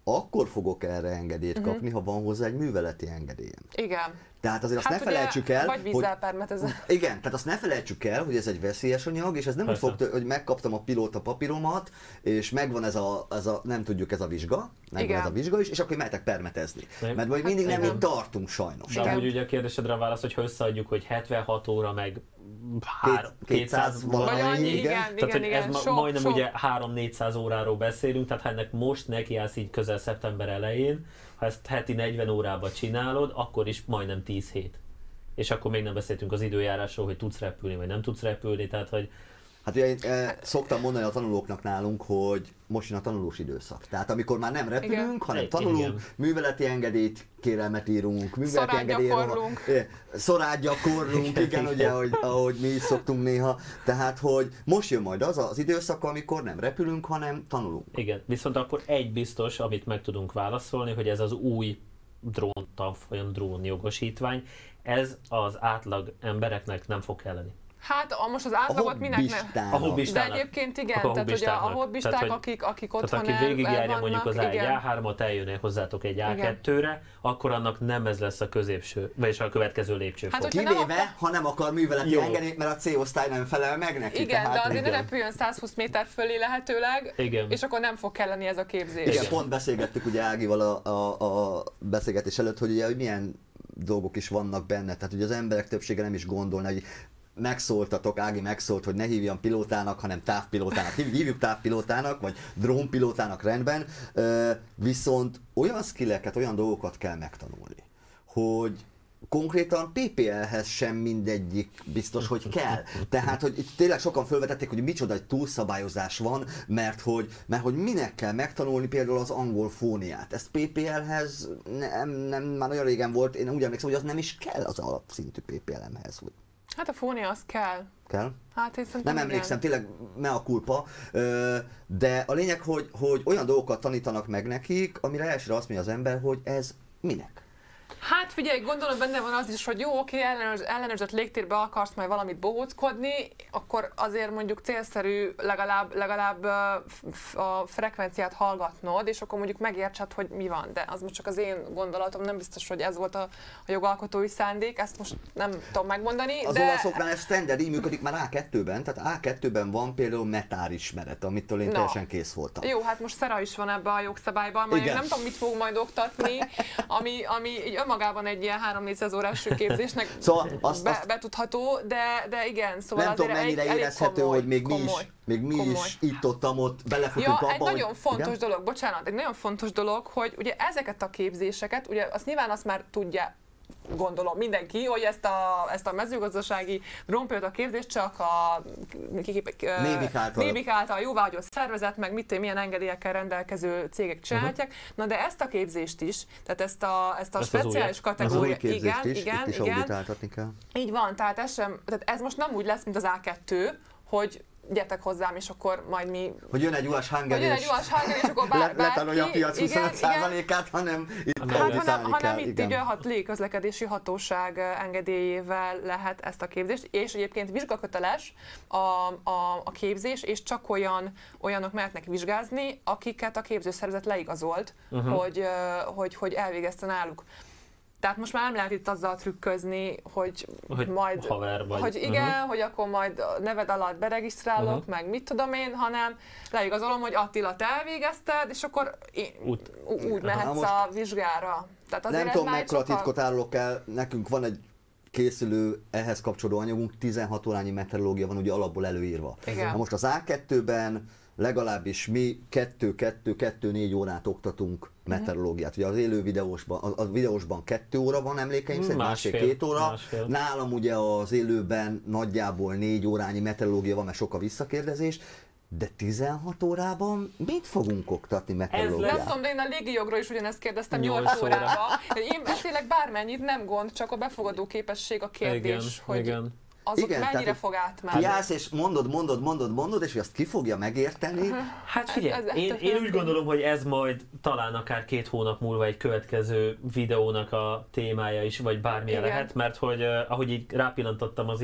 Akkor fogok erre engedélyt kapni, uh-huh. ha van hozzá egy műveleti engedélyem. Igen. Tehát azért azt hát ne felejtsük el, vagy vízzel permetezem. Igen, tehát azt ne felejtsük el, hogy ez egy veszélyes anyag, és ez nem úgy fog, hogy megkaptam a pilóta papíromat, és megvan ez a, ez a nem tudjuk, ez a vizsga, megvan ez a vizsga is, és akkor mehetek permetezni. Nem. Mert majd mindig hát, nem igen. itt tartunk sajnos. De amúgy ugye a kérdésedre a válasz, hogyha összeadjuk, hogy hetvenhat óra meg kétszáz valami, igen, igen, tehát, igen, igen. Ez sok, majdnem sok. Ugye három-négyszáz óráról beszélünk, tehát ha ennek most nekiállsz így közel szeptember elején, ha ezt heti negyven órába csinálod, akkor is majdnem tíz hét. És akkor még nem beszéltünk az időjárásról, hogy tudsz repülni, vagy nem tudsz repülni, tehát hogy... Hát ugye én eh, szoktam mondani a tanulóknak nálunk, hogy most jön a tanulós időszak. Tehát amikor már nem repülünk, igen. hanem egy, tanulunk, igen. műveleti engedélyt, kérelmet írunk, műveleti engedélyt, szorát gyakorlunk, igen, igen, ugye, ahogy, ahogy mi is szoktunk néha. Tehát, hogy most jön majd az az időszak, amikor nem repülünk, hanem tanulunk. Igen, viszont akkor egy biztos, amit meg tudunk válaszolni, hogy ez az új drón tanfolyam, drón jogosítvány, ez az átlag embereknek nem fog kelleni. Hát a, most az átlagot minek nem? A hobbistának. De egyébként igen, a tehát ugye a hobbisták, tehát, hogy, akik, akik otthon tehát, aki el, végigjárja el mondjuk az á hármat, eljönnél hozzátok egy á kettőre, akkor annak nem ez lesz a középső, vagyis a következő lépcső. Hát, kivéve, akar... ha nem akar műveleti engedélyt, mert a C-osztály nem felel meg neki. Igen, tehát, de azért igen. ne repüljön száz húsz méter fölé lehetőleg, igen. és akkor nem fog kelleni ez a képzés. Igen, pont beszélgettük ugye Ágival a, a, a beszélgetés előtt, hogy ugye hogy milyen dolgok is vannak benne. Tehát ugye az emberek többsége nem is gondolna, hogy megszóltatok, Ági megszólt, hogy ne hívjam pilótának, hanem távpilótának. Hívjuk távpilótának, vagy drónpilótának, rendben, viszont olyan skilleket, olyan dolgokat kell megtanulni, hogy konkrétan pé pé el-hez sem mindegyik biztos, hogy kell. Tehát, hogy itt tényleg sokan felvetették, hogy micsoda egy túlszabályozás van, mert hogy, mert hogy minek kell megtanulni például az angol fóniát. Ezt pé pé el-hez nem, nem, már nagyon régen volt, én úgy emlékszem, hogy az nem is kell az alapszintű pé pé el-hez. Hát a fónia az kell. Kell? Hát én szerintem nem emlékszem, igen. tényleg me a kulpa, de a lényeg, hogy, hogy olyan dolgokat tanítanak meg nekik, amire elsőre azt mondja az ember, hogy ez minek? Hát figyelj, gondolom benne van az is, hogy jó, oké, ellenőrzött légtérbe akarsz majd valamit bohóckodni, akkor azért mondjuk célszerű legalább, legalább a frekvenciát hallgatnod, és akkor mondjuk megértsed, hogy mi van. De az most csak az én gondolatom, nem biztos, hogy ez volt a, a jogalkotói szándék, ezt most nem tudom megmondani. Az de... olaszoknál ez standard, így működik már á kettőben, tehát á kettőben van például metárismeret, amitől én no. teljesen kész voltam. Jó, hát most szera is van ebben a jogszabályban, majd nem tudom, mit fog majd oktatni, ami, ami így magában egy ilyen három-négyszáz órás képzésnek szóval azt, be, azt betudható, de, de igen, szóval nem tudom, mennyire elég, érezhető, komoly, hogy még mi is, még mi is itt-ott-ott belefutunk ja, abba, egy nagyon hogy... fontos igen? dolog, bocsánat, egy nagyon fontos dolog, hogy ugye ezeket a képzéseket, ugye azt nyilván azt már tudja, gondolom mindenki, hogy ezt a, ezt a mezőgazdasági drónpilóta képzést csak a Névik által. Névik által jóváhagyott szervezet, meg mit, milyen engedélyekkel rendelkező cégek csinálják. Uh-huh. Na de ezt a képzést is, tehát ezt a, ezt a ezt speciális kategóriát, igen, is, igen, is igen. Kell. Így van, tehát ez, sem, tehát ez most nem úgy lesz, mint az á kettő, hogy gyertek hozzám, és akkor majd mi... Hogy jön egy u á es Hanger, és akkor bár, letanulja a piac huszonöt százalékát, hanem itt hát, hanem, hanem, hanem itt igen. így a hat légközlekedési hatóság engedélyével lehet ezt a képzést, és egyébként vizsgaköteles a, a, a képzés, és csak olyan olyanok mehetnek vizsgázni, akiket a képzőszervezet leigazolt, uh-huh. hogy, hogy, hogy elvégezte náluk. Tehát most már nem lehet itt azzal trükközni, hogy, hogy majd, hogy igen, uh-huh. hogy akkor majd neved alatt beregisztrálok, uh-huh. meg mit tudom én, hanem leigazolom, hogy Attila, te elvégezted, és akkor én út. úgy mehetsz a vizsgára. Tehát nem tudom, mekkora titkot árulok el, nekünk van egy készülő, ehhez kapcsolódó anyagunk, tizenhat órányi meteorológia van ugye alapból előírva. Na most az á kettőben legalábbis mi kettő-kettő-kettő-négy órát oktatunk meteorológiát. Ugye az élő videósban, a videósban kettő óra van emlékeim szerint, másfél, két óra. Másfél. Nálam ugye az élőben nagyjából négy órányi meteorológia van, mert sok a visszakérdezés. De tizenhat órában mit fogunk oktatni meteorológiát? Ez nem tudom, de én a légijogról is ugyanezt kérdeztem nyolc órában. Én beszélek bármennyit, nem gond, csak a befogadó képesség a kérdés, igen, hogy igen. azok igen, mennyire tehát, fog átmenni. Kiállsz és mondod, mondod, mondod, mondod, és hogy azt ki fogja megérteni? Hát figyelj, ez, ez én, én úgy gondolom, hogy ez majd talán akár két hónap múlva egy következő videónak a témája is, vagy bármilyen igen. lehet, mert hogy ahogy így rápillantottam az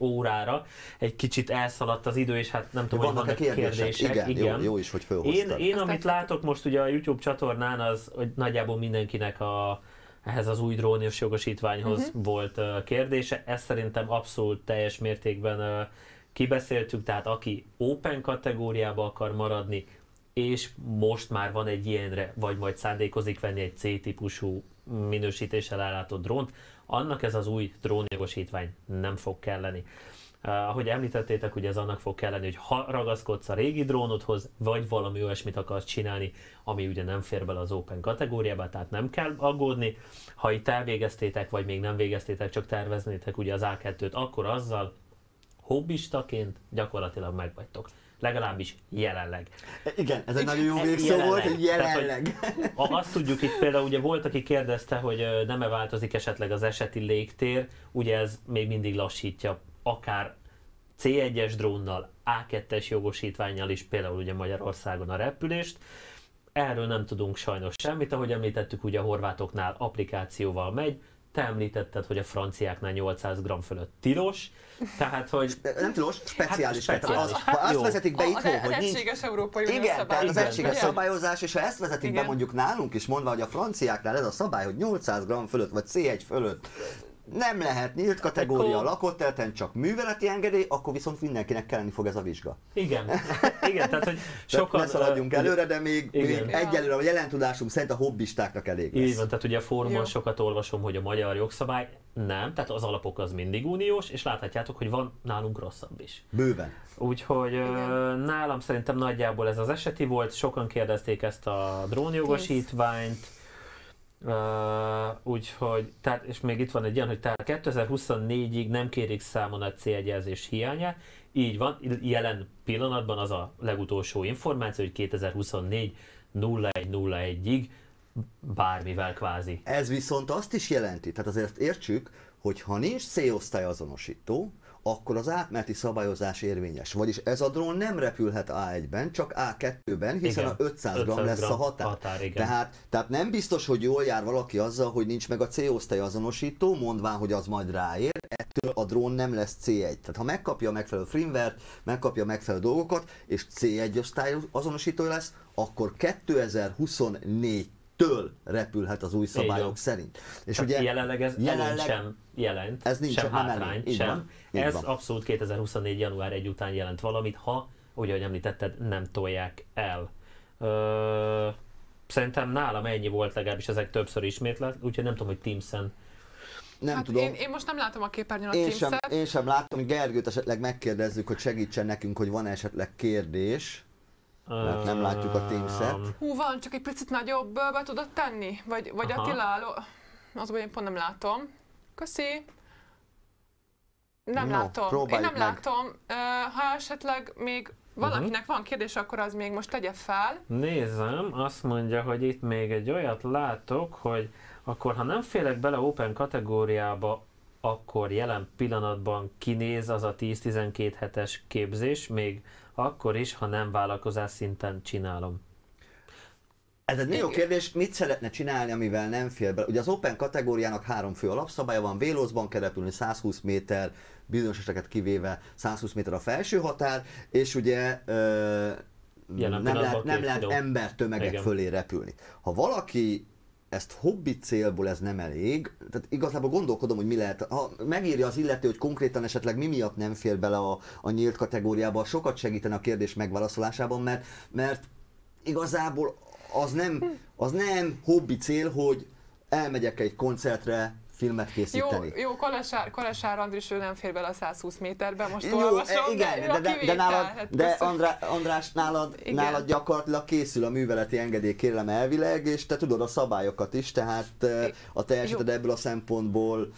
órára, egy kicsit elszaladt az idő, és hát nem tudom, vannak hogy vannak kérdések. kérdések. Igen, igen. Jó, jó is, hogy fölhoztad. Én, én amit látok most ugye a YouTube csatornán, az hogy nagyjából mindenkinek a ehhez az új drónios jogosítványhoz uh-huh. volt uh, kérdése. Ezt szerintem abszolút teljes mértékben uh, kibeszéltük, tehát aki open kategóriába akar maradni, és most már van egy ilyenre, vagy majd szándékozik venni egy C-típusú minősítéssel ellátott drónt, annak ez az új drónjogosítvány nem fog kelleni. Uh, ahogy említettétek, ugye ez annak fog kelleni, hogy ha ragaszkodsz a régi drónodhoz, vagy valami olyasmit akarsz csinálni, ami ugye nem fér bele az open kategóriába, tehát nem kell aggódni. Ha itt elvégeztétek, vagy még nem végeztétek, csak terveznétek ugye az á kettőt, akkor azzal hobbistaként gyakorlatilag megvagytok. Legalábbis jelenleg. Igen, ez egy nagyon jó végszó volt, hogy jelenleg. Tehát, hogy azt tudjuk itt például, ugye volt, aki kérdezte, hogy nem-e változik esetleg az eseti légtér, ugye ez még mindig lassítja akár C egyes drónnal, á kettes jogosítvánnyal is például ugye Magyarországon a repülést. Erről nem tudunk sajnos semmit, ahogy említettük, ugye a horvátoknál applikációval megy, te említetted, hogy a franciáknál nyolcszáz gramm fölött tilos, tehát hogy... Nem tilos, speciális. Hát, speciális. Az, ha hát azt vezetik be itthon, hogy nincs... Egységes európai uniós szabályozás. Igen, tehát az egységes szabályozás, és ha ezt vezetik igen. be mondjuk nálunk is, mondva, hogy a franciáknál ez a szabály, hogy nyolcszáz gramm fölött, vagy C egy fölött, nem lehet nyílt kategória akkor... lakott területen, csak műveleti engedély, akkor viszont mindenkinek kelleni fog ez a vizsga. Igen, igen, tehát hogy sokan... Ne szaladjunk előre, de még, még egyelőre a jelen tudásunk szerint a hobbistáknak elég lesz. Így van, tehát ugye a fórumon sokat olvasom, hogy a magyar jogszabály nem, tehát az alapok az mindig uniós, és láthatjátok, hogy van nálunk rosszabb is. Bőven. Úgyhogy igen. nálam szerintem nagyjából ez az eseti volt, sokan kérdezték ezt a drónjogosítványt. Uh, úgyhogy, tehát, és még itt van egy ilyen, hogy tehát kétezer-huszonnégyig nem kérik számon a céljelzés hiányát, így van, jelen pillanatban az a legutolsó információ, hogy kétezer-huszonnégy nulla egy nulla egyig bármivel kvázi. Ez viszont azt is jelenti, tehát azért értsük, hogy ha nincs C-osztály azonosító, akkor az átmeneti szabályozás érvényes. Vagyis ez a drón nem repülhet á egyben, csak á kettőben, hiszen igen, a ötszáz gramm lesz a határ. határ tehát, tehát nem biztos, hogy jól jár valaki azzal, hogy nincs meg a C-osztály azonosító, mondván, hogy az majd ráér, ettől a drón nem lesz C egy. Tehát ha megkapja a megfelelő firmware-t, megkapja a megfelelő dolgokat, és C egy osztály azonosító lesz, akkor kétezer-huszonnégytől repülhet az új szabályok szerint. És tehát ugye jelenleg ez jelenleg... sem jelent, ez nincs sem hátrány, sem. Van, ez van. Abszolút kétezer-huszonnégy január egy után jelent valamit, ha, ugye, ahogy említetted, nem tolják el. Ö, szerintem nálam ennyi volt, legalábbis ezek többször ismétlett, úgyhogy nem tudom, hogy Teams-en. Nem hát tudom. Én, én most nem látom a képernyőn a Teams-et. Én sem látom, hogy Gergőt esetleg megkérdezzük, hogy segítsen nekünk, hogy van esetleg kérdés. Mert nem látjuk a Teams-et. Hú, van, csak egy picit nagyobb be tudod tenni? Vagy, vagy Attila, azonban én pont nem látom. Köszi! Nem no, látom. Én nem meg. látom. Ha esetleg még valakinek uh-huh. van kérdés, akkor az még most tegye fel. Nézem, azt mondja, hogy itt még egy olyat látok, hogy akkor ha nem félek bele open kategóriába, akkor jelen pillanatban kinéz az a tíz-tizenkét hetes képzés, még akkor is, ha nem vállalkozás szinten csinálom. Ez egy jó kérdés, mit szeretne csinálni, amivel nem fél bele? Ugye az open kategóriának három fő alapszabálya van, vélózban kell repülni százhúsz méter, bizonyos eseteket kivéve százhúsz méter a felső határ, és ugye ö, nem lehet, nem lehet embertömegek fölé repülni. Ha valaki ezt hobbi célból ez nem elég, tehát igazából gondolkodom, hogy mi lehet, ha megírja az illető, hogy konkrétan esetleg mi miatt nem fér bele a, a nyílt kategóriába, sokat segítene a kérdés megválaszolásában, mert, mert igazából az nem, az nem hobbi cél, hogy elmegyek egy koncertre, filmet készíteni. Jó, jó Kalasár, Kalasár Andris, ő nem fér bele a százhúsz méterbe, most jó, olvasom, igen, de, de, de, nálad, de Andrá, András, nálad, nálad gyakorlatilag készül a műveleti engedélykérelem elvileg, és te tudod a szabályokat is, tehát a teljesíted ebből a szempontból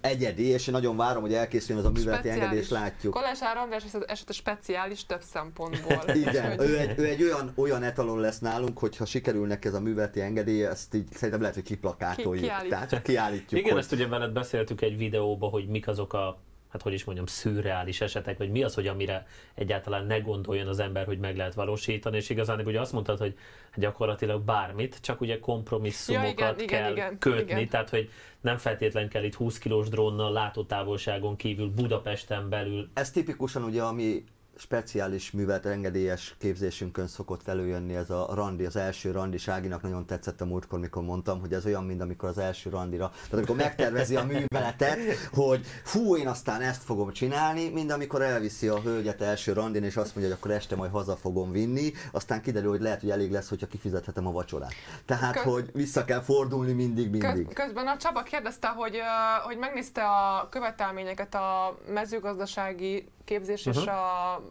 egyedi, és én nagyon várom, hogy elkészüljön ez a műveleti engedély, és látjuk. Kalasár András eset a speciális több szempontból. Igen, ő egy, ő egy olyan, olyan etalon lesz nálunk, hogyha sikerül neki ez a műveleti engedély, ezt így szerintem lehet, hogy kiplakátoljuk. Ki, kiállít. Tehát kiállítjuk. Igen, hogy... ezt ugye veled beszéltük egy videóban, hogy mik azok a, hát hogy is mondjam, szürreális esetek, vagy mi az, hogy amire egyáltalán ne gondoljon az ember, hogy meg lehet valósítani, és igazán ugye azt mondtad, hogy gyakorlatilag bármit, csak ugye kompromisszumokat ja, igen, kell igen, igen, kötni, igen. Tehát hogy nem feltétlen kell itt húsz kilós drónnal látótávolságon kívül Budapesten belül. Ez tipikusan ugye a mi speciális művelt engedélyes képzésünkön szokott előjönni ez a randi, az első randi. Ságinak nagyon tetszett a múltkor, mikor mondtam, hogy ez olyan, mint amikor az első randira, tehát amikor megtervezi a műveletet, hogy hú, én aztán ezt fogom csinálni, mint amikor elviszi a hölgyet első randin, és azt mondja, hogy akkor este majd haza fogom vinni, aztán kiderül, hogy lehet, hogy elég lesz, hogyha kifizethetem a vacsorát. Tehát, Köz... hogy vissza kell fordulni mindig, mindig. Közben a Csaba kérdezte, hogy, hogy megnézte a követelményeket a mezőgazdasági képzés, uh-huh. és a,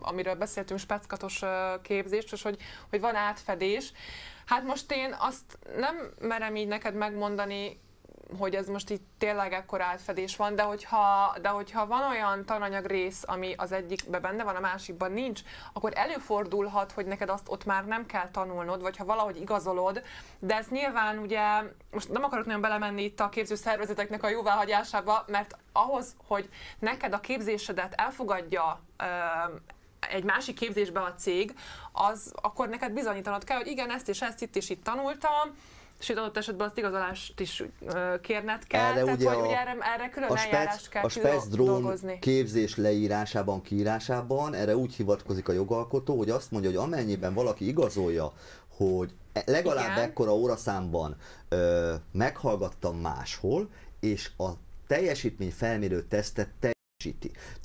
amiről beszéltünk, speckatos képzést, és hogy, hogy van átfedés. Hát most én azt nem merem így neked megmondani, hogy ez most így tényleg ekkora átfedés van, de hogyha, de hogyha van olyan tananyag rész, ami az egyikben benne van, a másikban nincs, akkor előfordulhat, hogy neked azt ott már nem kell tanulnod, vagy ha valahogy igazolod, de ez nyilván ugye, most nem akarok nagyon belemenni itt a képzőszervezeteknek a jóváhagyásába, mert ahhoz, hogy neked a képzésedet elfogadja egy másik képzésbe a cég, az akkor neked bizonyítanod kell, hogy igen, ezt és ezt itt is itt tanultam, és itt adott esetben azt igazolást is kérned kell, erre tehát ugye hogy a, ugye erre, erre külön a eljárást spec, kell a spec drón képzés leírásában, kiírásában erre úgy hivatkozik a jogalkotó, hogy azt mondja, hogy amennyiben valaki igazolja, hogy legalább igen. ekkora óraszámban ö, meghallgattam máshol, és a teljesítmény felmérő tesztet te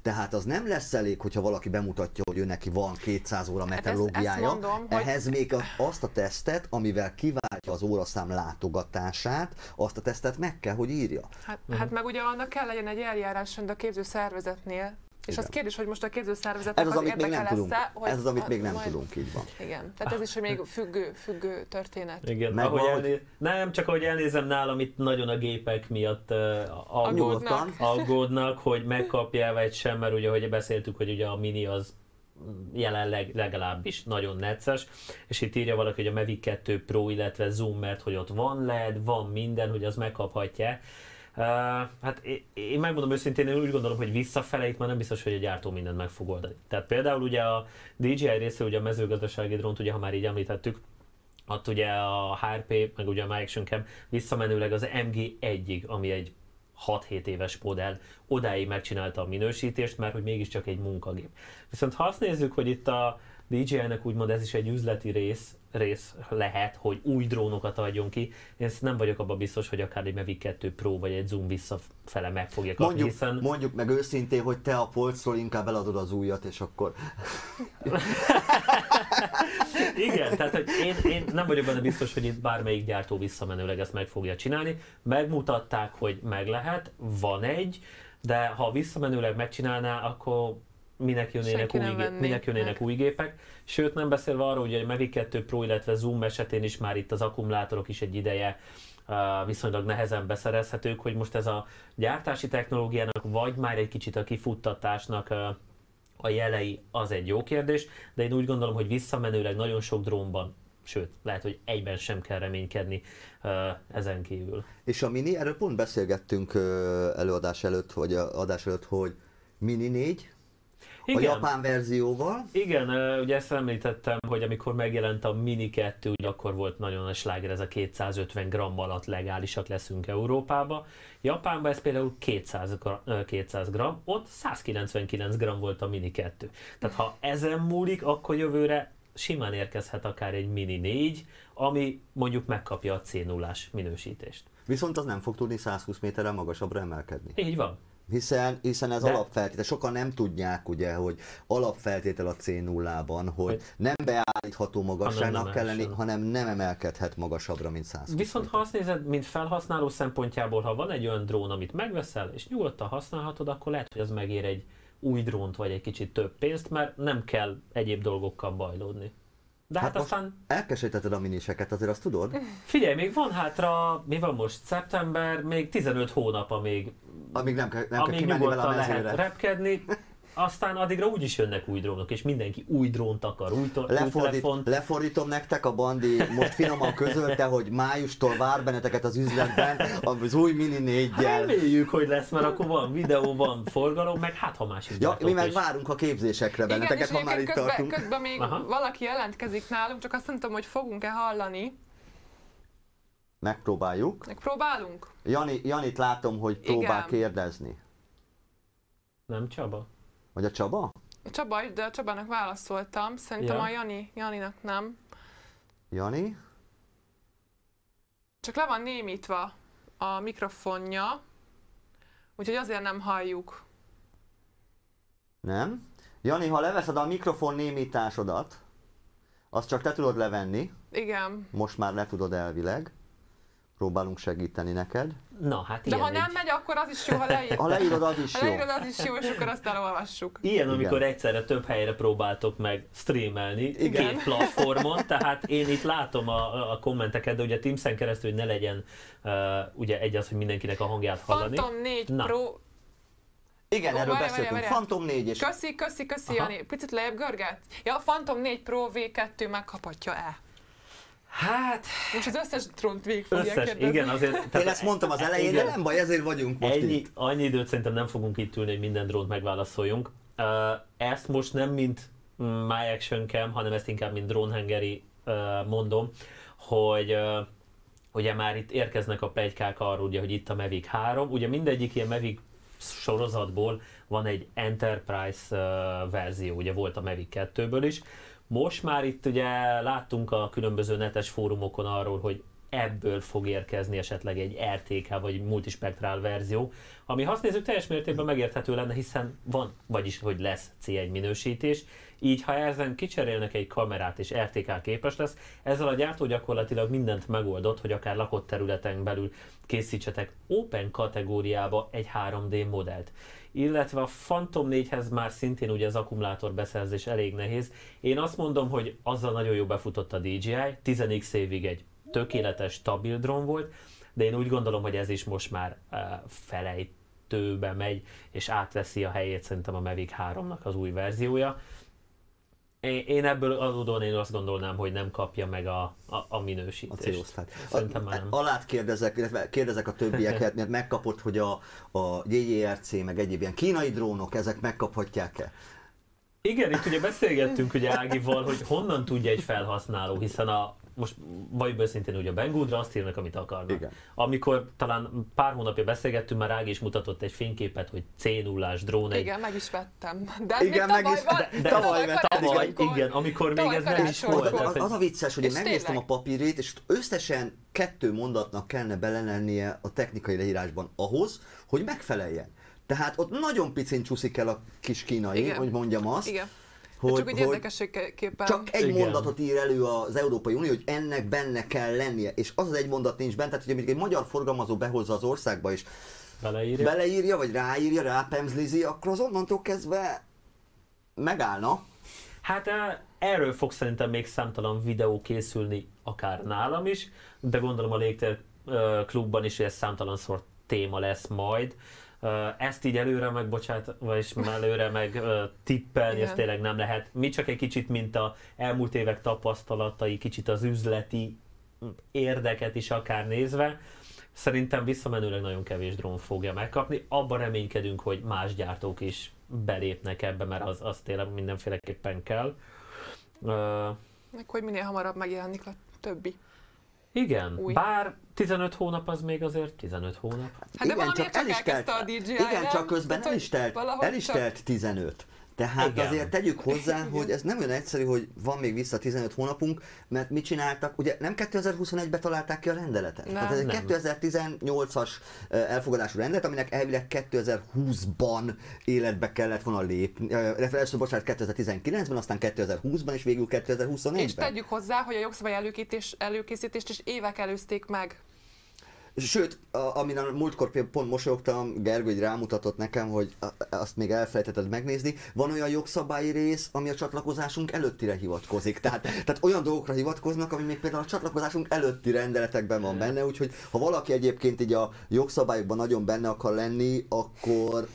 Tehát az nem lesz elég, hogyha valaki bemutatja, hogy ő neki van kétszáz óra meteorológiája, ezt, ezt mondom, ehhez hogy... még azt a tesztet, amivel kiváltja az óraszám látogatását, azt a tesztet meg kell, hogy írja. Hát, uh-huh. hát meg ugye annak kell legyen egy eljárás a képzőszervezetnél. És igen. az kérdés, hogy most a képzőszervezetnek az, az érdekel-e, hogy... Ez az, amit még nem majd... tudunk, így van. Igen, tehát ez is még függő, függő történet. Igen, ahogy elnéz... nem, csak ahogy elnézem nálam, itt nagyon a gépek miatt uh, aggódnak. aggódnak, hogy megkapja vagy sem, mert ugye, ahogy beszéltük, hogy ugye a Mini az jelenleg legalábbis nagyon necces, és itt írja valaki, hogy a Mavic kettő Pro, illetve Zoom, mert hogy ott van el é dé, van minden, hogy az megkaphatja. Uh, hát én, én megmondom őszintén, én úgy gondolom, hogy visszafele itt már nem biztos, hogy a gyártó mindent meg fog oldani. Tehát például ugye a dé jé i részéről, ugye a mezőgazdasági drónt, ugye ha már így említettük, ott ugye a há er pé, meg ugye a My Action Cam visszamenőleg az em gé egyig, ami egy hat-hét éves modell, odáig megcsinálta a minősítést, mert hogy mégiscsak egy munkagép. Viszont ha azt nézzük, hogy itt a dé jé i-nek úgymond ez is egy üzleti rész, rész lehet, hogy új drónokat adjon ki. Én nem vagyok abban biztos, hogy akár egy Mavic kettő Pro vagy egy Zoom visszafele meg fogja kapni, mondjuk, hiszen... Mondjuk meg őszintén, hogy te a polcról inkább eladod az újat, és akkor... Igen, tehát hogy én, én nem vagyok benne biztos, hogy itt bármelyik gyártó visszamenőleg ezt meg fogja csinálni. Megmutatták, hogy meg lehet, van egy, de ha visszamenőleg megcsinálná, akkor... Minek jönnének, új, gép, minek jönnének új gépek, sőt nem beszélve arról, hogy a Mavic kettő Pro, illetve Zoom esetén is már itt az akkumulátorok is egy ideje uh, viszonylag nehezen beszerezhetők, hogy most ez a gyártási technológiának, vagy már egy kicsit a kifuttatásnak uh, a jelei, az egy jó kérdés, de én úgy gondolom, hogy visszamenőleg nagyon sok drónban, sőt, lehet, hogy egyben sem kell reménykedni uh, ezen kívül. És a Mini, erről pont beszélgettünk uh, előadás előtt, vagy adás előtt, hogy Mini négy, igen. A japán verzióval. Igen, ugye ezt említettem, hogy amikor megjelent a Mini kettő, akkor volt nagyon a sláger ez a kétszázötven gramm alatt legálisak leszünk Európába. Japánban ez például kétszáz gramm, ott százkilencvenkilenc gramm volt a Mini kettő. Tehát ha ezen múlik, akkor jövőre simán érkezhet akár egy Mini négy, ami mondjuk megkapja a cé nullás minősítést. Viszont az nem fog tudni százhúsz méterrel magasabbra emelkedni. Így van. Hiszen, hiszen ez de... alapfeltétel, sokan nem tudják ugye, hogy alapfeltétel a cé nullában, hogy, hogy nem beállítható magasságnak kell lenni, hanem nem emelkedhet magasabbra, mint százhúsz. Viszont ha azt nézed, mint felhasználó szempontjából, ha van egy olyan drón, amit megveszel, és nyugodtan használhatod, akkor lehet, hogy az megér egy új drónt, vagy egy kicsit több pénzt, mert nem kell egyéb dolgokkal bajlódni. De hát, hát aztán... elkeserítetted a miniseket, azért azt tudod? Figyelj, még van hátra, mi van most, szeptember, még tizenöt hónap, amíg, amíg nem kell, nem kell kimenni vele a mezőre. Lehet repkedni, aztán addigra úgyis jönnek új drónok, és mindenki új drónt akar, új, Lefordít, új telefont. Lefordítom nektek, a Bandi most finoman közölte, hogy májustól vár benneteket az üzletben az új Mini néggyel. Reméljük, hogy lesz, mert akkor van videó, van forgalom, meg hát ha másik ja, mi meg is várunk a képzésekre benneteket, igen, ha már itt közben, tartunk. Közben még aha, valaki jelentkezik nálunk, csak azt nem tudom, hogy fogunk-e hallani. Megpróbáljuk. Megpróbálunk. Jani, Janit látom, hogy próbál igen kérdezni. Nem Csaba? Vagy a Csaba? Csaba, de a Csabának válaszoltam. Szerintem ja, a Jani, Janinak nem. Jani? Csak le van némítva a mikrofonja, úgyhogy azért nem halljuk. Nem? Jani, ha leveszed a mikrofon némításodat, azt csak te tudod levenni. Igen. Most már le tudod elvileg. Próbálunk segíteni neked. Na, hát de ha nem egy... megy, akkor az is jó, ha leírod. Ha leírod, az is jó. Ha leírod, az is jó, és akkor azt elolvassuk. Ilyen, amikor igen, egyszerre több helyre próbáltok meg streamelni, igen, két platformon, tehát én itt látom a, a kommenteket, de ugye Teams-en keresztül, hogy ne legyen uh, ugye egy az, hogy mindenkinek a hangját hallani. Phantom négy na. Pro... Igen, ó, erről várjá, beszéltünk. Várjá, várjá. Phantom négy is. Köszi, köszi, köszi, aha. Jani. Picit lejjebb görget? Ja, a Phantom négy Pro V kettő megkaphatja-e? Hát... Most az összes drónt végig fogják kérdezni. Igen, azért... Tehát én ezt mondtam az elején, igen, de nem baj, ezért vagyunk most ennyi, itt. Annyi időt szerintem nem fogunk itt ülni, hogy minden drónt megválaszoljunk. Ezt most nem mint My Action Cam, hanem ezt inkább mint Drone Hangeri mondom, hogy ugye már itt érkeznek a pletykák arról, ugye, hogy itt a Mavic három, ugye mindegyik ilyen Mavic sorozatból van egy Enterprise verzió, ugye volt a Mavic kettőből is. Most már itt ugye láttunk a különböző netes fórumokon arról, hogy ebből fog érkezni esetleg egy er té ká vagy multispektrál verzió, ami ha azt nézzük, teljes mértékben megérthető lenne, hiszen van, vagyis hogy lesz cé egy minősítés, így ha ezen kicserélnek egy kamerát és er té ká képes lesz, ezzel a gyártó gyakorlatilag mindent megoldott, hogy akár lakott területen belül készítsetek open kategóriába egy három dé modellt. Illetve a Phantom négyhez már szintén ugye az akkumulátor beszerzés elég nehéz. Én azt mondom, hogy azzal nagyon jó befutott a dé jé i, tíz x évig egy tökéletes, stabil drón volt, de én úgy gondolom, hogy ez is most már uh, felejtőbe megy, és átveszi a helyét szerintem a Mavic háromnak az új verziója. Én ebből adódóan én azt gondolnám, hogy nem kapja meg a, a, a minősítést. A célosztályt. Szerintem már nem. Alát kérdezek, illetve kérdezek a többieket, mert megkapott, hogy a, a gé jé er cé meg egyéb ilyen kínai drónok, ezek megkaphatják-e? Igen, itt ugye beszélgettünk ugye Ágival, hogy honnan tudja egy felhasználó, hiszen a most vagy őszintén ugye a Banggoodra azt írnak, amit akarnak. Igen. Amikor talán pár hónapja beszélgettünk, már Ági is mutatott egy fényképet, hogy cé nullás drón. Igen, meg is vettem. De ez igen, meg is van, de, de tavaly vettem. Igen, amikor még ez nem is volt. Az, az a vicces, hogy én megnéztem a papírét, és összesen kettő mondatnak kellene belennie a technikai leírásban ahhoz, hogy megfeleljen. Tehát ott nagyon picin csúszik el a kis kínai, igen, hogy mondjam azt. Igen. Hogy, csak, hogy csak egy igen mondatot ír elő az Európai Unió, hogy ennek benne kell lennie, és az az egy mondat nincs benne, tehát hogy egy magyar forgalmazó behozza az országba és beleírja, beleírja vagy ráírja, rápemzlizi, akkor az onnantól kezdve megállna. Hát erről fog szerintem még számtalan videó készülni, akár nálam is, de gondolom a Légtérklubban is ez számtalanszor téma lesz majd. Ezt így előre megbocsát, vagyis előre meg tippelni, igen, ezt tényleg nem lehet. Mi csak egy kicsit, mint az elmúlt évek tapasztalatai, kicsit az üzleti érdeket is akár nézve, szerintem visszamenőleg nagyon kevés drón fogja megkapni. Abban reménykedünk, hogy más gyártók is belépnek ebbe, mert az, az tényleg mindenféleképpen kell. Meg hogy minél hamarabb megjelenik a többi. Igen, új, bár tizenöt hónap az még azért tizenöt hónap. Hát de igen, csak, csak el is telt, a dé jé i, igen, nem? Csak közben hát, el is telt, el is telt tizenöt. Tehát igen, azért tegyük hozzá, hogy ez nem olyan egyszerű, hogy van még vissza tizenöt hónapunk, mert mit csináltak? Ugye nem kétezer-huszonegyben találták ki a rendeletet. Nem, tehát ez egy kétezer-tizennyolcas elfogadású rendelet, aminek elvileg kétezer-húszban életbe kellett volna lépni. Először, bocsánat, kétezer-tizenkilencben, aztán kétezer-húszban és végül kétezer-huszonnégyben. És tegyük hozzá, hogy a jogszabály előkészítés, előkészítést is évek előzték meg. Sőt, a, amin a múltkor pont mosolyogtam, Gergő rámutatott nekem, hogy azt még elfelejtetted megnézni, van olyan jogszabályi rész, ami a csatlakozásunk előttire hivatkozik. Tehát, tehát olyan dolgokra hivatkoznak, ami még például a csatlakozásunk előtti rendeletekben van benne, úgyhogy ha valaki egyébként így a jogszabályokban nagyon benne akar lenni, akkor...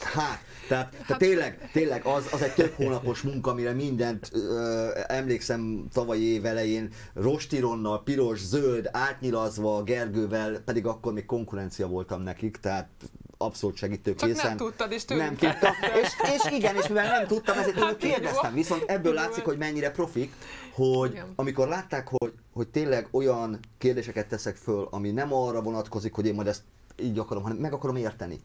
Hát, tehát, tehát hát... tényleg, tényleg az, az egy több hónapos munka, amire mindent ö, emlékszem tavalyi év elején rostíronnal, piros, zöld, átnyilazva Gergővel, pedig akkor még konkurencia voltam nekik, tehát abszolút segítőkészen. Csak nem tudtad és tőlünk. Nem tudtam, és, és igen, és mivel nem tudtam, ezért hát kérdeztem, viszont ebből látszik, hogy mennyire profik, hogy igen, amikor látták, hogy, hogy tényleg olyan kérdéseket teszek föl, ami nem arra vonatkozik, hogy én majd ezt így akarom, hanem meg akarom érteni.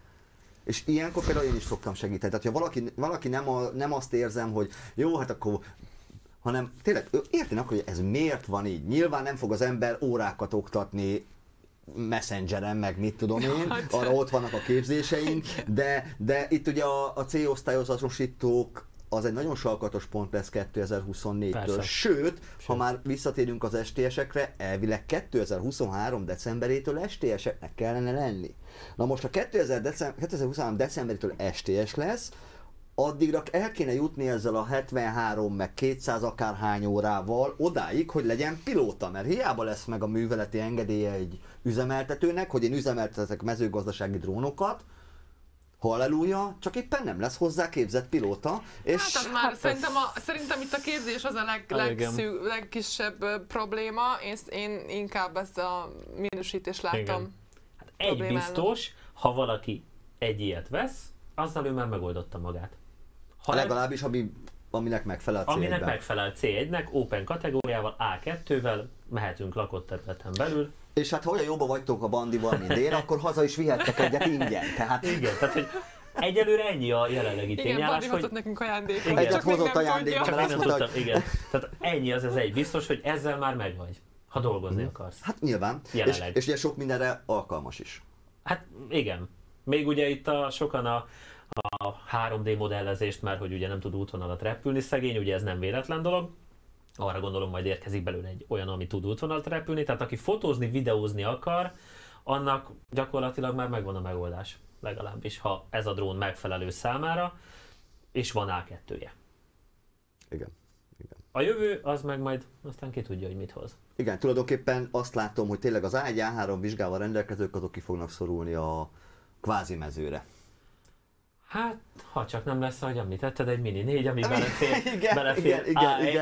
És ilyenkor például én is szoktam segíteni. Tehát, ha valaki, valaki nem, a, nem azt érzem, hogy jó, hát akkor... hanem tényleg értenek, hogy ez miért van így. Nyilván nem fog az ember órákat oktatni Messengeren, meg mit tudom én, arra ott vannak a képzéseink, de, de itt ugye a, a C-osztályhoz azonosítók az egy nagyon sarkatos pont lesz kétezer-huszonnégytől. Sőt, Sőt, ha már visszatérünk az es té esekre, elvileg kétezer-huszonhárom decemberétől es té eseknek kellene lenni. Na most, ha kétezer-huszonhárom decemberétől es té es lesz, addigra el kéne jutni ezzel a hetvenhárom meg kétszáz akárhány órával odáig, hogy legyen pilóta, mert hiába lesz meg a műveleti engedélye egy üzemeltetőnek, hogy én üzemeltetek mezőgazdasági drónokat, halleluja, csak éppen nem lesz hozzá képzett pilóta. És hát az már, hát szerintem, a, ez... szerintem itt a képzés az a leg, legszű, legkisebb probléma, és én inkább ezt a minősítést láttam. Hát egy biztos, ha valaki egy ilyet vesz, azzal ő már megoldotta magát. Ha legalábbis, ami, aminek megfelel a cé egyben. Aminek megfelel cé egynek, open kategóriával, á kettővel mehetünk lakott területen belül. És hát ha olyan jóba vagytok a Bandival, mint én, akkor haza is vihettek egyet ingyen. Tehát... Igen, tehát hogy egyelőre ennyi a jelenlegi tényállás. Igen, Bandi hogy... hozott nekünk ajándékot. Igen, egyet hozott ajándékot. Csak még nem tudtam, hogy... igen. Tehát ennyi az, ez egy biztos, hogy ezzel már megvagy, ha dolgozni hmm. akarsz. Hát nyilván. Jelenleg. És, és ugye sok mindenre alkalmas is. Hát igen. Még ugye itt a, sokan a, a három dé modellezést már, hogy ugye nem tud útvonalat repülni szegény, ugye ez nem véletlen dolog. Arra gondolom, majd érkezik belőle egy olyan, ami tud útvonalat repülni, tehát aki fotózni, videózni akar, annak gyakorlatilag már megvan a megoldás, legalábbis, ha ez a drón megfelelő számára, és van á kettője. Igen. Igen. A jövő az meg majd aztán ki tudja, hogy mit hoz. Igen, tulajdonképpen azt látom, hogy tényleg az á egy á három vizsgával rendelkezők, azok ki fognak szorulni a kvázi mezőre. Hát, ha csak nem lesz, ahogy említetted, egy Mini négy, ami belefér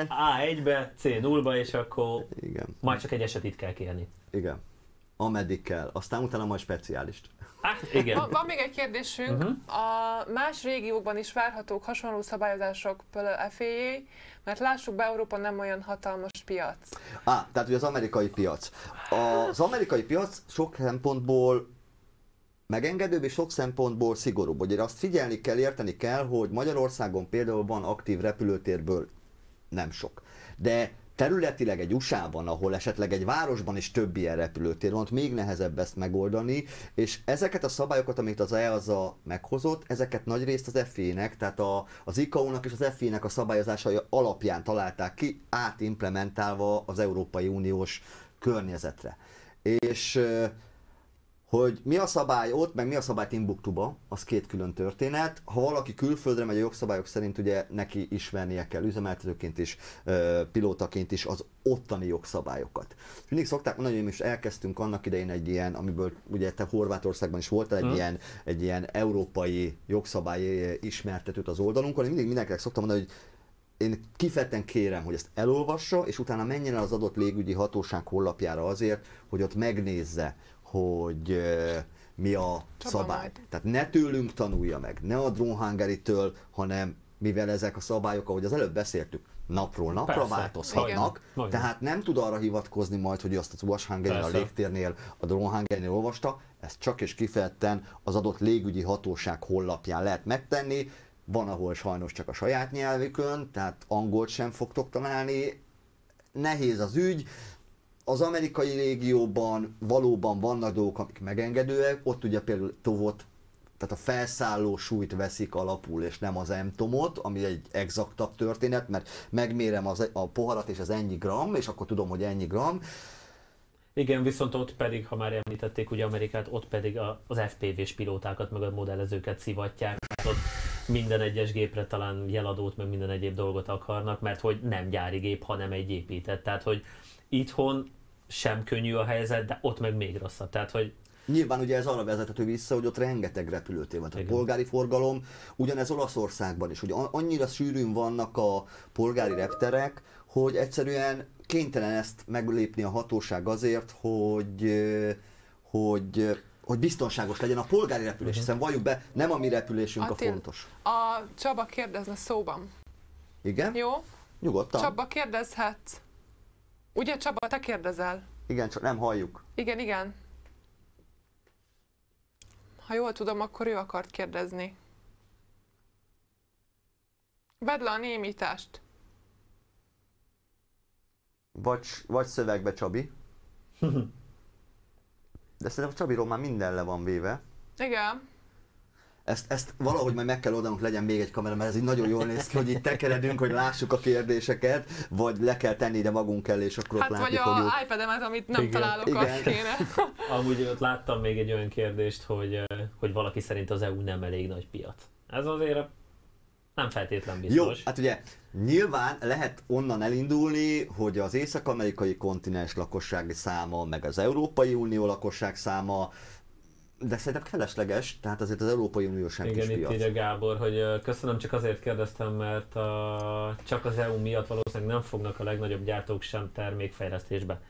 á egybe, cé nullba, és akkor igen, majd csak egy esetit kell kérni. Igen. Ameddig kell. Aztán utána majd speciálist. Hát, igen. Van, van még egy kérdésünk. Uh-huh. A más régiókban is várhatók hasonló szabályozások pé dé er-á, mert lássuk be, Európa nem olyan hatalmas piac. Á, ah, tehát ugye az amerikai piac. Az amerikai piac sok szempontból megengedőbb és sok szempontból szigorúbb. Ugye azt figyelni kell, érteni kell, hogy Magyarországon például van aktív repülőtérből nem sok. De területileg egy u es á-ban, ahol esetleg egy városban is több ilyen repülőtér van, ott még nehezebb ezt megoldani, és ezeket a szabályokat, amit az e á es á meghozott, ezeket nagyrészt az ef á á-nek, tehát a, az i ká ó-nak és az ef á á-nek a szabályozásai alapján találták ki, átimplementálva az Európai Uniós környezetre. És... hogy mi a szabály ott, meg mi a szabály Timbuktuba, az két külön történet. Ha valaki külföldre megy a jogszabályok szerint, ugye neki ismernie kell üzemeltetőként is, pilótaként is az ottani jogszabályokat. És mindig szokták mondani, hogy mi is elkezdtünk annak idején egy ilyen, amiből ugye te Horvátországban is voltál, egy, hmm. ilyen, egy ilyen európai jogszabály ismertetőt az oldalunkon. Én mindig mindenkinek szoktam mondani, hogy én kifejezetten kérem, hogy ezt elolvassa, és utána menjen el az adott légügyi hatóság honlapjára azért, hogy ott megnézze, hogy euh, mi a szabály. Tehát ne tőlünk tanulja meg, ne a Drone Hungary-től, hanem mivel ezek a szabályok, ahogy az előbb beszéltük, napról napra persze változhatnak, igen, tehát nem tud arra hivatkozni majd, hogy azt az u á es Hangernél, a légtérnél, a Drone Hungary-nél olvasta, ezt csak és kifejezetten az adott légügyi hatóság honlapján lehet megtenni, van, ahol sajnos csak a saját nyelvükön, tehát angolt sem fogtok találni. Nehéz az ügy. Az amerikai régióban valóban vannak dolgok, amik megengedőek, ott ugye például tovot, tehát a felszálló súlyt veszik alapul, és nem az em tomot, ami egy exaktabb történet, mert megmérem az, a poharat, és az ennyi gram, és akkor tudom, hogy ennyi gram. Igen, viszont ott pedig, ha már említették ugye Amerikát, ott pedig az ef pé vés pilótákat, meg a modellezőket szivatják, ott minden egyes gépre talán jeladót, meg minden egyéb dolgot akarnak, mert hogy nem gyári gép, hanem egy épített. Tehát, hogy itthon sem könnyű a helyzet, de ott meg még rosszabb. Tehát, hogy nyilván ugye ez arra vezethető vissza, hogy ott rengeteg repülőtér van, a polgári forgalom, ugyanez Olaszországban is, hogy annyira sűrűn vannak a polgári repterek, hogy egyszerűen kénytelen ezt meglépni a hatóság azért, hogy, hogy, hogy biztonságos legyen a polgári repülés, uh-huh. hiszen valljuk be, nem a mi repülésünk Attil, a fontos. A Csaba kérdezne szóban. Igen? Jó? Nyugodtan. Csaba kérdezhetsz. Ugye Csaba, te kérdezel? Igen, csak nem halljuk. Igen, igen. Ha jól tudom, akkor ő akart kérdezni. Vedd le a némítást. Vagy, vagy szövegbe, Csabi. De szerintem a Csabiról már minden le van véve. Igen. Ezt, ezt valahogy majd meg kell oldanunk, legyen még egy kamera, mert ez így nagyon jól néz ki, hogy itt tekeredünk, hogy lássuk a kérdéseket, vagy le kell tenni ide magunk elé, és akkor hát ott látni fogjuk. Hát vagy a iPad-emet, amit nem igen. találok, igen. azt kéne. Amúgy ott láttam még egy olyan kérdést, hogy, hogy valaki szerint az é u nem elég nagy piac. Ez azért nem feltétlen biztos. Jó, hát ugye nyilván lehet onnan elindulni, hogy az észak-amerikai kontinens lakossági száma, meg az Európai Unió lakosság száma, de szerintem felesleges, tehát azért az Európai Unió sem igen, kis piac. Igen, itt így a Gábor, hogy köszönöm, csak azért kérdeztem, mert a, csak az é u miatt valószínűleg nem fognak a legnagyobb gyártók sem termékfejlesztésbe.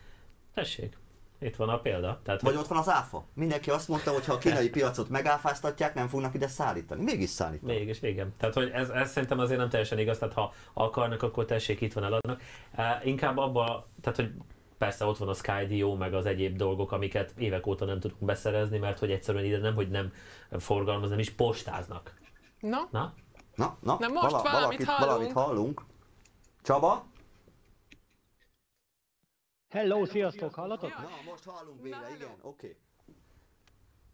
Tessék, itt van a példa. Tehát, vagy hogy... ott van az áfa. Mindenki azt mondta, hogy ha a kínai piacot megáfáztatják, nem fognak ide szállítani. Mégis szállítani. Mégis, igen. Tehát, hogy ez, ez szerintem azért nem teljesen igaz, tehát ha akarnak, akkor tessék, itt van, eladnak. Uh, inkább abba, tehát, hogy persze ott van a Skydio, meg az egyéb dolgok, amiket évek óta nem tudunk beszerezni, mert hogy egyszerűen ide nem, hogy nem forgalmaz, nem is postáznak. Na? Na? Na, na. Na most vala, valamit, valakit, hallunk. valamit hallunk. Csaba? Hello, sziasztok, hallatok? Na, most hallunk végre, na, igen, oké.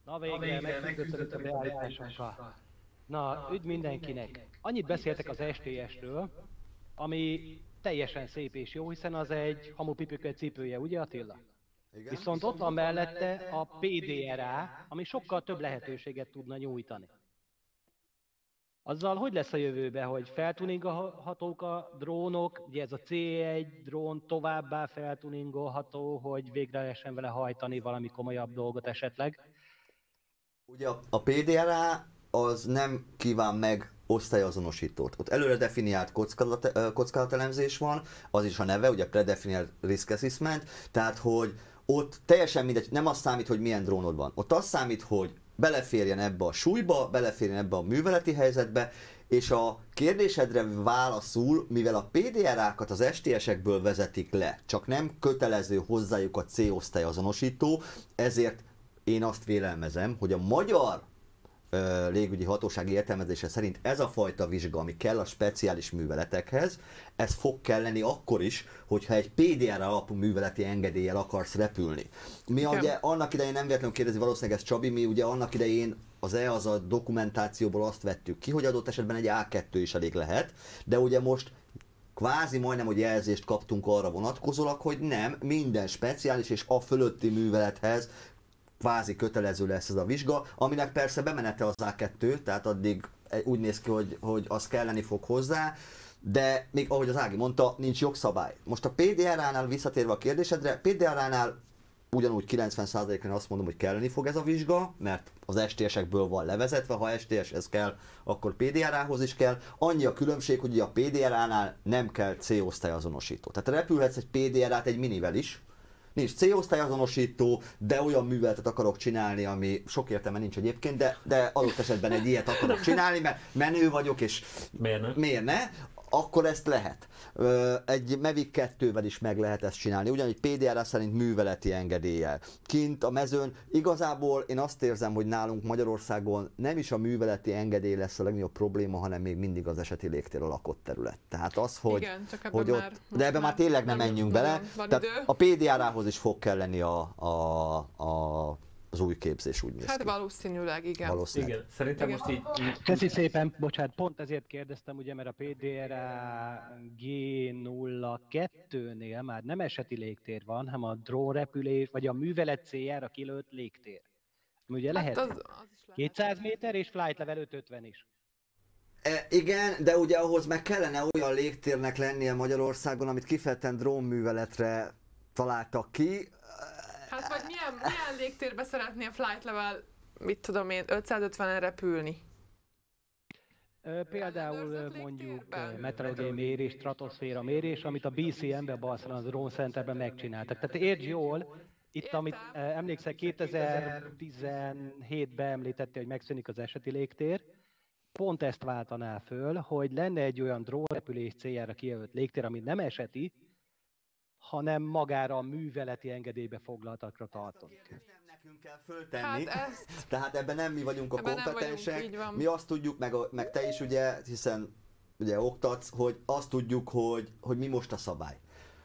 Okay. Na végre, megküzdöttem a beállításokkal. Na, üdv mindenkinek. Annyit beszéltek az es té esről, ami teljesen szép és jó, hiszen az egy hamupipüke cipője, ugye Attila? Igen. Viszont ott van mellette a pé dé er á, ami sokkal több lehetőséget tudna nyújtani. Azzal hogy lesz a jövőbe, hogy feltuningolhatók a drónok, ugye ez a cé egy drón továbbá feltuningolható, hogy végre lehessen vele hajtani valami komolyabb dolgot esetleg? Ugye a pé dé er á az nem kíván meg osztályazonosítót. Ott előre definiált kockázat, kockázatelemzés van, az is a neve, ugye Predefined Risk Assessment, tehát hogy ott teljesen mindegy, nem az számít, hogy milyen drónod van. Ott az számít, hogy beleférjen ebbe a súlyba, beleférjen ebbe a műveleti helyzetbe, és a kérdésedre válaszul, mivel a pé dé er á-kat az es té esekből vezetik le, csak nem kötelező hozzájuk a C-osztályazonosító, ezért én azt vélelmezem, hogy a magyar légügyi hatóság értelmezése szerint ez a fajta vizsga, ami kell a speciális műveletekhez, ez fog kelleni akkor is, hogyha egy pé dé er alapú műveleti engedéllyel akarsz repülni. Mi ugye annak idején, nem véletlenül kérdezi valószínűleg ez Csabi, mi ugye annak idején az e á es á dokumentációból azt vettük ki, hogy adott esetben egy á kettő is elég lehet, de ugye most kvázi majdnem, hogy jelzést kaptunk arra vonatkozólag, hogy nem, minden speciális és a fölötti művelethez kvázi kötelező lesz ez a vizsga, aminek persze bemenete az á kettő, tehát addig úgy néz ki, hogy, hogy az kelleni fog hozzá, de még ahogy az Ági mondta, nincs jogszabály. Most a pé dé er á-nál visszatérve a kérdésedre, pé dé er á-nál ugyanúgy kilencven százalékon azt mondom, hogy kelleni fog ez a vizsga, mert az es té esekből van levezetve, ha es té eshez kell, akkor pé dé er á-hoz is kell. Annyi a különbség, hogy a pé dé er á-nál nem kell C-osztályazonosító. Tehát repülhetsz egy pé dé er á-t egy minivel is, nincs C-osztályazonosító, de olyan műveletet akarok csinálni, ami sok értelme nincs egyébként, de, de adott esetben egy ilyet akarok csinálni, mert menő vagyok, és miért ne? Miért ne? akkor ezt lehet. Egy Mavic kettővel is meg lehet ezt csinálni, ugyanígy P D R-A szerint műveleti engedéllyel. Kint a mezőn igazából én azt érzem, hogy nálunk Magyarországon nem is a műveleti engedély lesz a legnagyobb probléma, hanem még mindig az eseti légtér a lakott terület. Tehát az, hogy, igen, csak ebben hogy ott, már, de ebben már, már tényleg nem menjünk bele. Tehát a P D R-ához is fog kelleni a, a, a az új képzés, úgy néz ki. Hát valószínűleg, igen. Valószínűleg. Igen. Szerintem igen. Most így... Köszi szépen, bocsánat, pont ezért kérdeztem, ugye, mert a P D R A G nulla kettőnél már nem eseti légtér van, hanem a drónrepülés, vagy a művelet céljára kilőtt légtér. Ugye hát lehet az, az kétszáz méter és flight level ötszázötven is. E, igen, de ugye ahhoz meg kellene olyan légtérnek lennie Magyarországon, amit kifejezetten drónműveletre találtak ki. Hát vagy milyen, milyen légtérbe szeretnél flight level, mit tudom én, ötszázötvenen repülni? Például mondjuk meteorológiai mérés, stratoszféra mérés, amit a B C M-ben, Balszáron Drone Centerben megcsináltak. Tehát értsd jól, itt értem, amit emlékszel, kétezer-tizenhétben említette, hogy megszűnik az eseti légtér, pont ezt váltaná föl, hogy lenne egy olyan drónrepülés céljára kijövött légtér, ami nem eseti, hanem magára a műveleti engedélybe foglaltakra tartozik. Ezt nem nekünk kell föltenni, hát ezt... tehát ebben nem mi vagyunk a ebben kompetensek, vagyunk, mi azt tudjuk, meg, a, meg te is ugye, hiszen ugye oktatsz, hogy azt tudjuk, hogy, hogy mi most a szabály.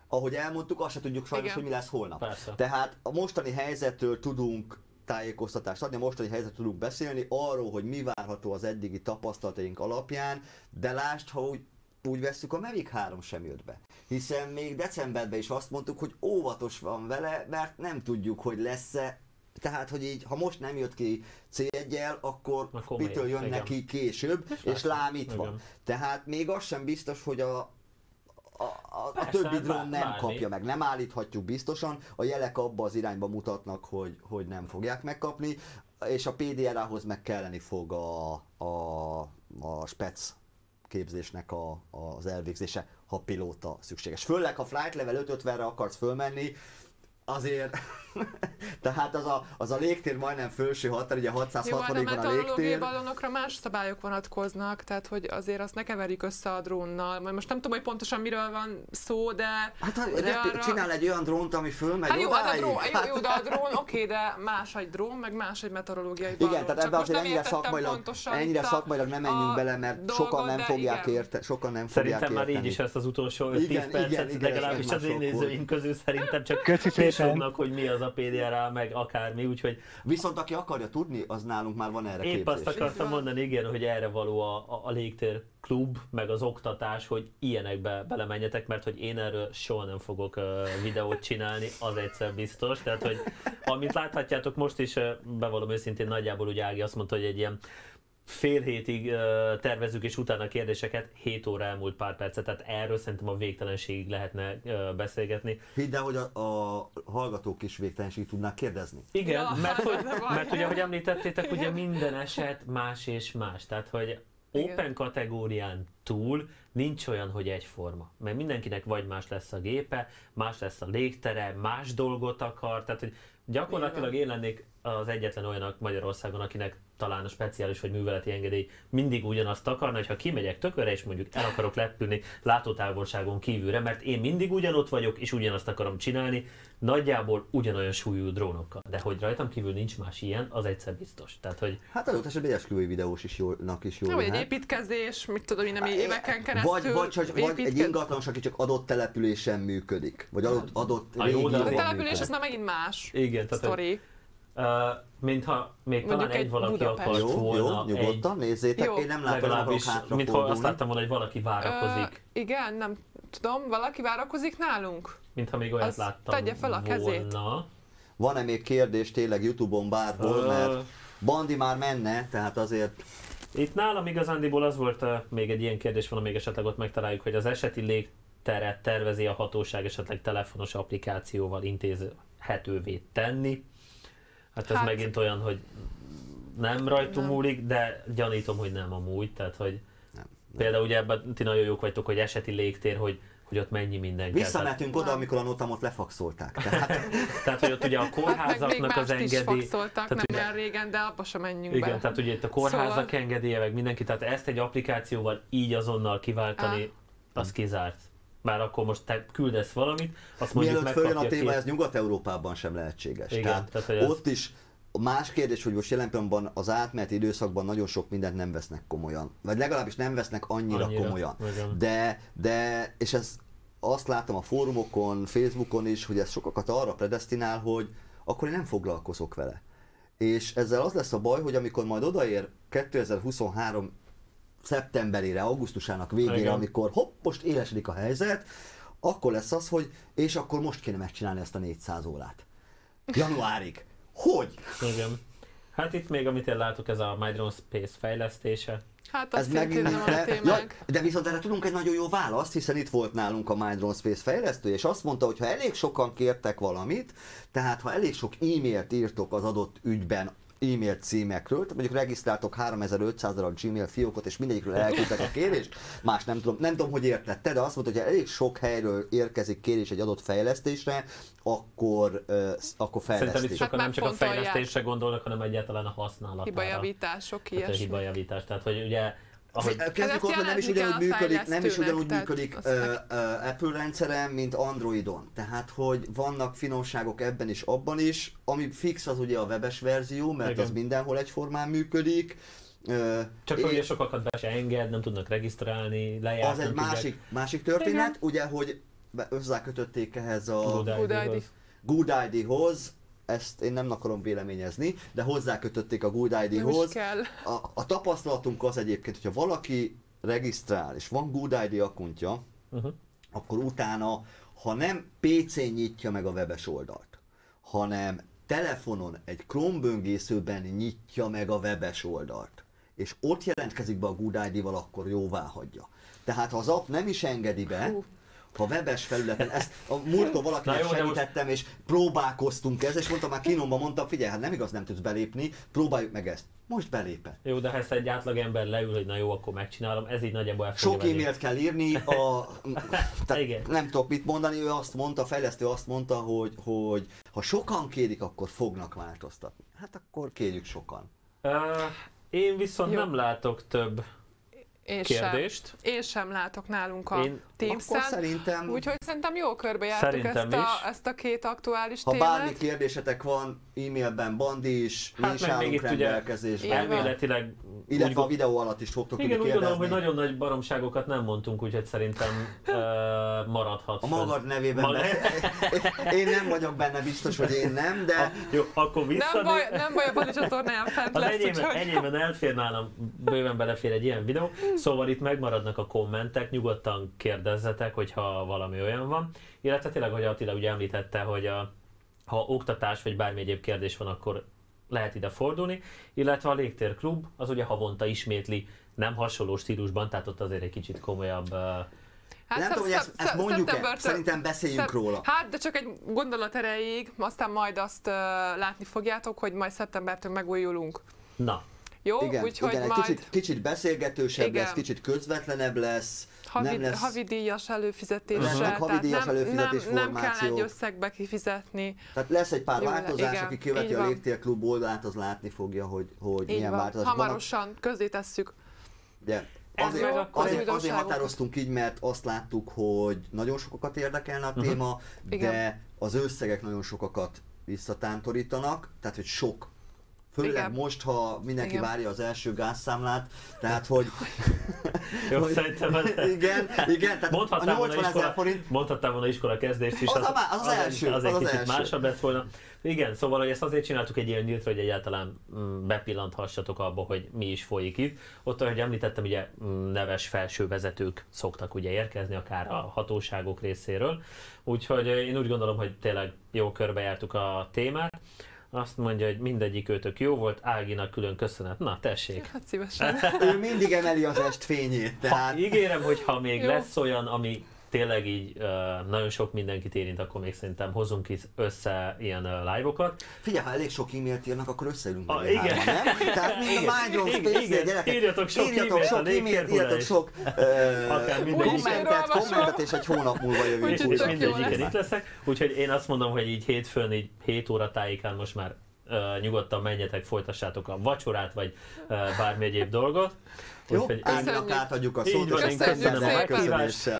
Ahogy elmondtuk, azt se tudjuk sajnos, igen, hogy mi lesz holnap. Persze. Tehát a mostani helyzetről tudunk tájékoztatást adni, a mostani helyzetről tudunk beszélni, arról, hogy mi várható az eddigi tapasztalataink alapján, de lásd, ha úgy úgy vesszük, a Mavic három sem jött be. Hiszen még decemberben is azt mondtuk, hogy óvatos van vele, mert nem tudjuk, hogy lesz-e. Tehát, hogy így, ha most nem jött ki C egyel, akkor mitől jön, igen, neki később, és, és lám itt van. Tehát még az sem biztos, hogy a A, a, Persze, a többi drón nem válni. kapja meg, nem állíthatjuk biztosan, a jelek abba az irányba mutatnak, hogy, hogy nem fogják megkapni, és a P D R-ához meg kelleni fog a, a, a spec képzésnek a, az elvégzése, ha pilóta szükséges. Főleg, ha flight level ötszázötvenre akarsz fölmenni, azért, tehát az a, az a légtér majdnem felső határ, ugye hatszázhatvanig van a légtér. A ballonokra más szabályok vonatkoznak, tehát hogy azért azt ne keverjük össze a drónnal. Most nem tudom, hogy pontosan miről van szó, de... Hát arra... csinál egy olyan drónt, ami fölmegy hát jó, odáig. Hát a drón, hát... jó, jó, de a drón, oké, de más egy drón, meg más egy meteorológiai ballon. Igen, tehát ebben azért ennyire szakmailag, ennyire szakmailag nem menjünk bele, mert dolgon, sokan nem fogják érteni. Szerintem fogják már érteni. Így is ezt az utolsó öt-tíz percet, legalábbis az én nézőim közül szerintem csak tudnak, hogy mi az a P D R-A, meg akármi, úgyhogy... Viszont aki akarja tudni, az nálunk már van erre képzés. Épp azt akartam mondani, igen, hogy erre való a, a, a Légtérklub, meg az oktatás, hogy ilyenekbe belemenjetek, mert hogy én erről soha nem fogok uh, videót csinálni, az egyszer biztos. Tehát, hogy amit láthatjátok most is, uh, bevallom őszintén, nagyjából ugye Ági azt mondta, hogy egy ilyen fél hétig uh, tervezzük, és utána kérdéseket, hét óra elmúlt pár percet, tehát erről szerintem a végtelenségig lehetne uh, beszélgetni. Hidd el, hogy a, a hallgatók is végtelenségig tudnák kérdezni. Igen, ja, mert, hogy, mert ugye, ahogy említettétek, ugye minden eset más és más, tehát hogy open kategórián túl nincs olyan, hogy egyforma, mert mindenkinek vagy más lesz a gépe, más lesz a légtere, más dolgot akar, tehát hogy gyakorlatilag én lennék az egyetlen olyanak Magyarországon, akinek talán a speciális vagy műveleti engedély mindig ugyanazt akarna, hogy ha kimegyek tökörre és mondjuk el akarok repülni látótávolságon kívülre, mert én mindig ugyanott vagyok és ugyanazt akarom csinálni, nagyjából ugyanolyan súlyú drónokkal. De hogy rajtam kívül nincs más ilyen, az egyszer biztos. Tehát, hogy... Hát adott esetben egy esküvői videós is jólnak is jól. Jó, egy építkezés, mit tudom én, nem éveken keresztül. Vagy, vagy, vagy, vagy egy ingatlan, aki csak adott településen működik. Vagy adott, adott régióban működik. A település az már megint más. Igen, tehát sztori. Uh, mintha még mondjuk talán egy, egy valaki Budapest akart jó, volna. Jó, nyugodtan egy... nézzétek, jó. Én nem látom, hogy mintha azt láttam volna, hogy valaki várakozik. Uh, igen, nem tudom, valaki várakozik nálunk? Mintha még olyat azt láttam tegye fel a kezét. Volna. Van-e még kérdés tényleg YouTube-on bárhol, uh, mert Bandi már menne, tehát azért... Itt nálam igazándiból az volt, uh, még egy ilyen kérdés van, amíg esetleg ott megtaláljuk, hogy az eseti légteret tervezi a hatóság esetleg telefonos applikációval intézhetővé tenni. Hát ez hát, megint olyan, hogy nem rajtunk múlik, de gyanítom, hogy nem amúgy, tehát hogy nem, nem. Például ugye ebben ti nagyon jók vagytok, hogy eseti légtér, hogy, hogy ott mennyi minden kell. Visszamentünk oda, amikor a notamot lefakszolták. Tehát, tehát hogy ott ugye a kórházaknak hát az engedély... Meg is fakszoltak, nem ugye, olyan régen, de abba sem menjünk igen, be. Igen, tehát ugye itt a kórházak szóval... engedélye, meg mindenki, tehát ezt egy applikációval így azonnal kiváltani, á. az kizárt. Már akkor most te küldesz valamit, azt mondjuk megkapja. Mielőtt följön a téma, ez Nyugat-Európában sem lehetséges. Igen, tehát tehát ott ez... is más kérdés, hogy most jelen pillanatban az átmeneti időszakban nagyon sok mindent nem vesznek komolyan. Vagy legalábbis nem vesznek annyira, annyira komolyan. De, de, és ez azt látom a fórumokon, Facebookon is, hogy ez sokakat arra predesztinál, hogy akkor én nem foglalkozok vele. És ezzel az lesz a baj, hogy amikor majd odaér kétezer-huszonhárom szeptemberére, augusztusának végére, igen, amikor hopp, most élesedik a helyzet, akkor lesz az, hogy és akkor most kéne megcsinálni ezt a négyszáz órát. Januárig. Hogy? Igen. Hát itt még, amit én látok, ez a My Drone Space fejlesztése. Hát azt szintén nem a témák. De viszont erre tudunk egy nagyon jó választ, hiszen itt volt nálunk a My Drone Space fejlesztője, és azt mondta, hogy ha elég sokan kértek valamit, tehát ha elég sok e-mailt írtok az adott ügyben, e-mail címekről, tehát mondjuk regisztráltok háromezer-ötszáz darab Gmail fiókot, és mindegyikről elküldtek a kérést, más nem tudom, nem tudom, hogy értette, de azt mondta, hogy ha elég sok helyről érkezik kérés egy adott fejlesztésre, akkor, uh, akkor fejlesztés. Szerintem itt sokan hát nem csak a fejlesztésre gondolnak, hanem egyáltalán a használatára. Hibajavítások, ilyesmi. Hát hibajavítás, tehát hogy ugye ahogy... kezdjük ott, nem is ugyanúgy működik, nem is ugyanúgy működik uh, uh, Apple rendszeren, mint Androidon. Tehát, hogy vannak finomságok ebben is, abban is. Ami fix, az ugye a webes verzió, mert igen, az mindenhol egyformán működik. Uh, Csak ugye sokakat be se enged, nem tudnak regisztrálni, lejátni. Az egy másik, másik történet, igen, ugye, hogy hozzákötötték ehhez a GoodID-hoz. Ezt én nem akarom véleményezni, de hozzákötötték a GoodID-hoz. A, a tapasztalatunk az egyébként, hogyha valaki regisztrál és van GoodID akkuntja, uh-huh, akkor utána, ha nem pé cén nyitja meg a webes oldalt, hanem telefonon egy Chrome böngészőben nyitja meg a webes oldalt, és ott jelentkezik be a GoodID-val, akkor jóvá hagyja. Tehát ha az app nem is engedi be, hú, ha webes felületen, ezt a múltkor valakinek jó, segítettem, most... és próbálkoztunk ezzel, és mondtam, már kínomban mondtam, figyelj, hát nem igaz, nem tudsz belépni, próbáljuk meg ezt. Most belépett. Jó, de ha ezt egy átlagember leül, hogy na jó, akkor megcsinálom, ez így nagyjából el fogja venni. Sok e-mailt kell írni, a... tehát nem tudok mit mondani, ő azt mondta, a fejlesztő azt mondta, hogy, hogy ha sokan kérik, akkor fognak változtatni. Hát akkor kérjük sokan. Uh, én viszont jó, nem látok több Én kérdést. Sem. Én sem látok nálunk a Teams-en, szerintem... úgyhogy szerintem jó körbejártuk ezt a, ezt a két aktuális ha témát. Ha bármi kérdésetek van, e-mailben Bandi is, hát mi is állunk rendelkezésben. Elméletileg... illetve úgy... a videó alatt is fogtok tudni kérdezni. Igen, úgy gondolom, hogy nagyon nagy baromságokat nem mondtunk, úgyhogy szerintem uh, maradhat. A magad nevében Mag... Én nem vagyok benne biztos, hogy én nem, de... Ha, jó, akkor vissza... Nem baj, nem baj, a Bandi csatornáján fent az lesz. Enyémben, úgy, enyémben elfér nálam, bőven belefér egy ilyen videó. Szóval itt megmaradnak a kommentek, nyugodtan kérdezzetek, hogyha valami olyan van. Illetve tényleg, hogy Attila ugye említette, hogy a, ha oktatás vagy bármi egyéb kérdés van, akkor lehet ide fordulni. Illetve a Légtérklub az ugye havonta ismétli, nem hasonló stílusban, tehát ott azért egy kicsit komolyabb... Hát nem szab, tudom, szab, ezt, ezt mondjuk -e? Szerintem beszéljünk szab, róla. Hát, de csak egy gondolat erejéig, aztán majd azt uh, látni fogjátok, hogy majd szeptembertől megújulunk. Na. Jó, igen, úgyhogy igen, majd... kicsit, kicsit beszélgetősebb igen. lesz, kicsit közvetlenebb lesz, havi, nem lesz... Havidíjas előfizetéssel, havi tehát nem, nem, nem kell egy összegbe kifizetni. Tehát lesz egy pár jó, változás, igen, aki követi a Légtérklub oldalát, az látni fogja, hogy, hogy milyen van. változás hamarosan van. Közzé tesszük. Yeah. Azért, azért, azért, azért határoztunk így, mert azt láttuk, hogy nagyon sokakat érdekelne a téma, uh -huh. de igen, az összegek nagyon sokakat visszatántorítanak, tehát hogy sok. Főleg igen, most, ha mindenki igen, várja az első gázszámlát, tehát hogy... Jó, hogy szerintem ez... Igen, igen, tehát mondhattam a nyolcvanezer forint... Mondhattam volna iskola kezdést is, az, az, az, az, az első, az, az, az kicsit első. másabb lett volna. Igen, szóval hogy ezt azért csináltuk egy ilyen nyíltra, hogy egyáltalán bepillanthassatok abba, hogy mi is folyik itt. Ott, ahogy említettem, ugye neves felsővezetők szoktak ugye érkezni, akár a hatóságok részéről. Úgyhogy én úgy gondolom, hogy tényleg jó körbejártuk a témát. Azt mondja, hogy mindegyik őtök jó volt, Áginak külön köszönet. Na, tessék! Hát szívesen. Ő mindig emeli az est fényét, tehát... Ha, ígérem, hogy ha még jó, lesz olyan, ami tényleg így uh, nagyon sok mindenkit érint, akkor még szerintem hozunk itt össze ilyen uh, live-okat. Figyelj, ha elég sok e-mailt írnak, akkor összeülünk meg a igen, nem? Tehát mind a My Drone Space-nél, gyerekek, írjatok sok e-mailt, írjatok sok kommentet, kommentet, és egy hónap múlva jövünk újra. És mindegyiken itt leszek, úgyhogy én azt mondom, hogy így hétfőn, így hét óra tájékán most már Uh, nyugodtan menjetek, folytassátok a vacsorát, vagy uh, bármi egyéb dolgot. Jó, Ágnak átadjuk a szót, és köszönöm a meghívást.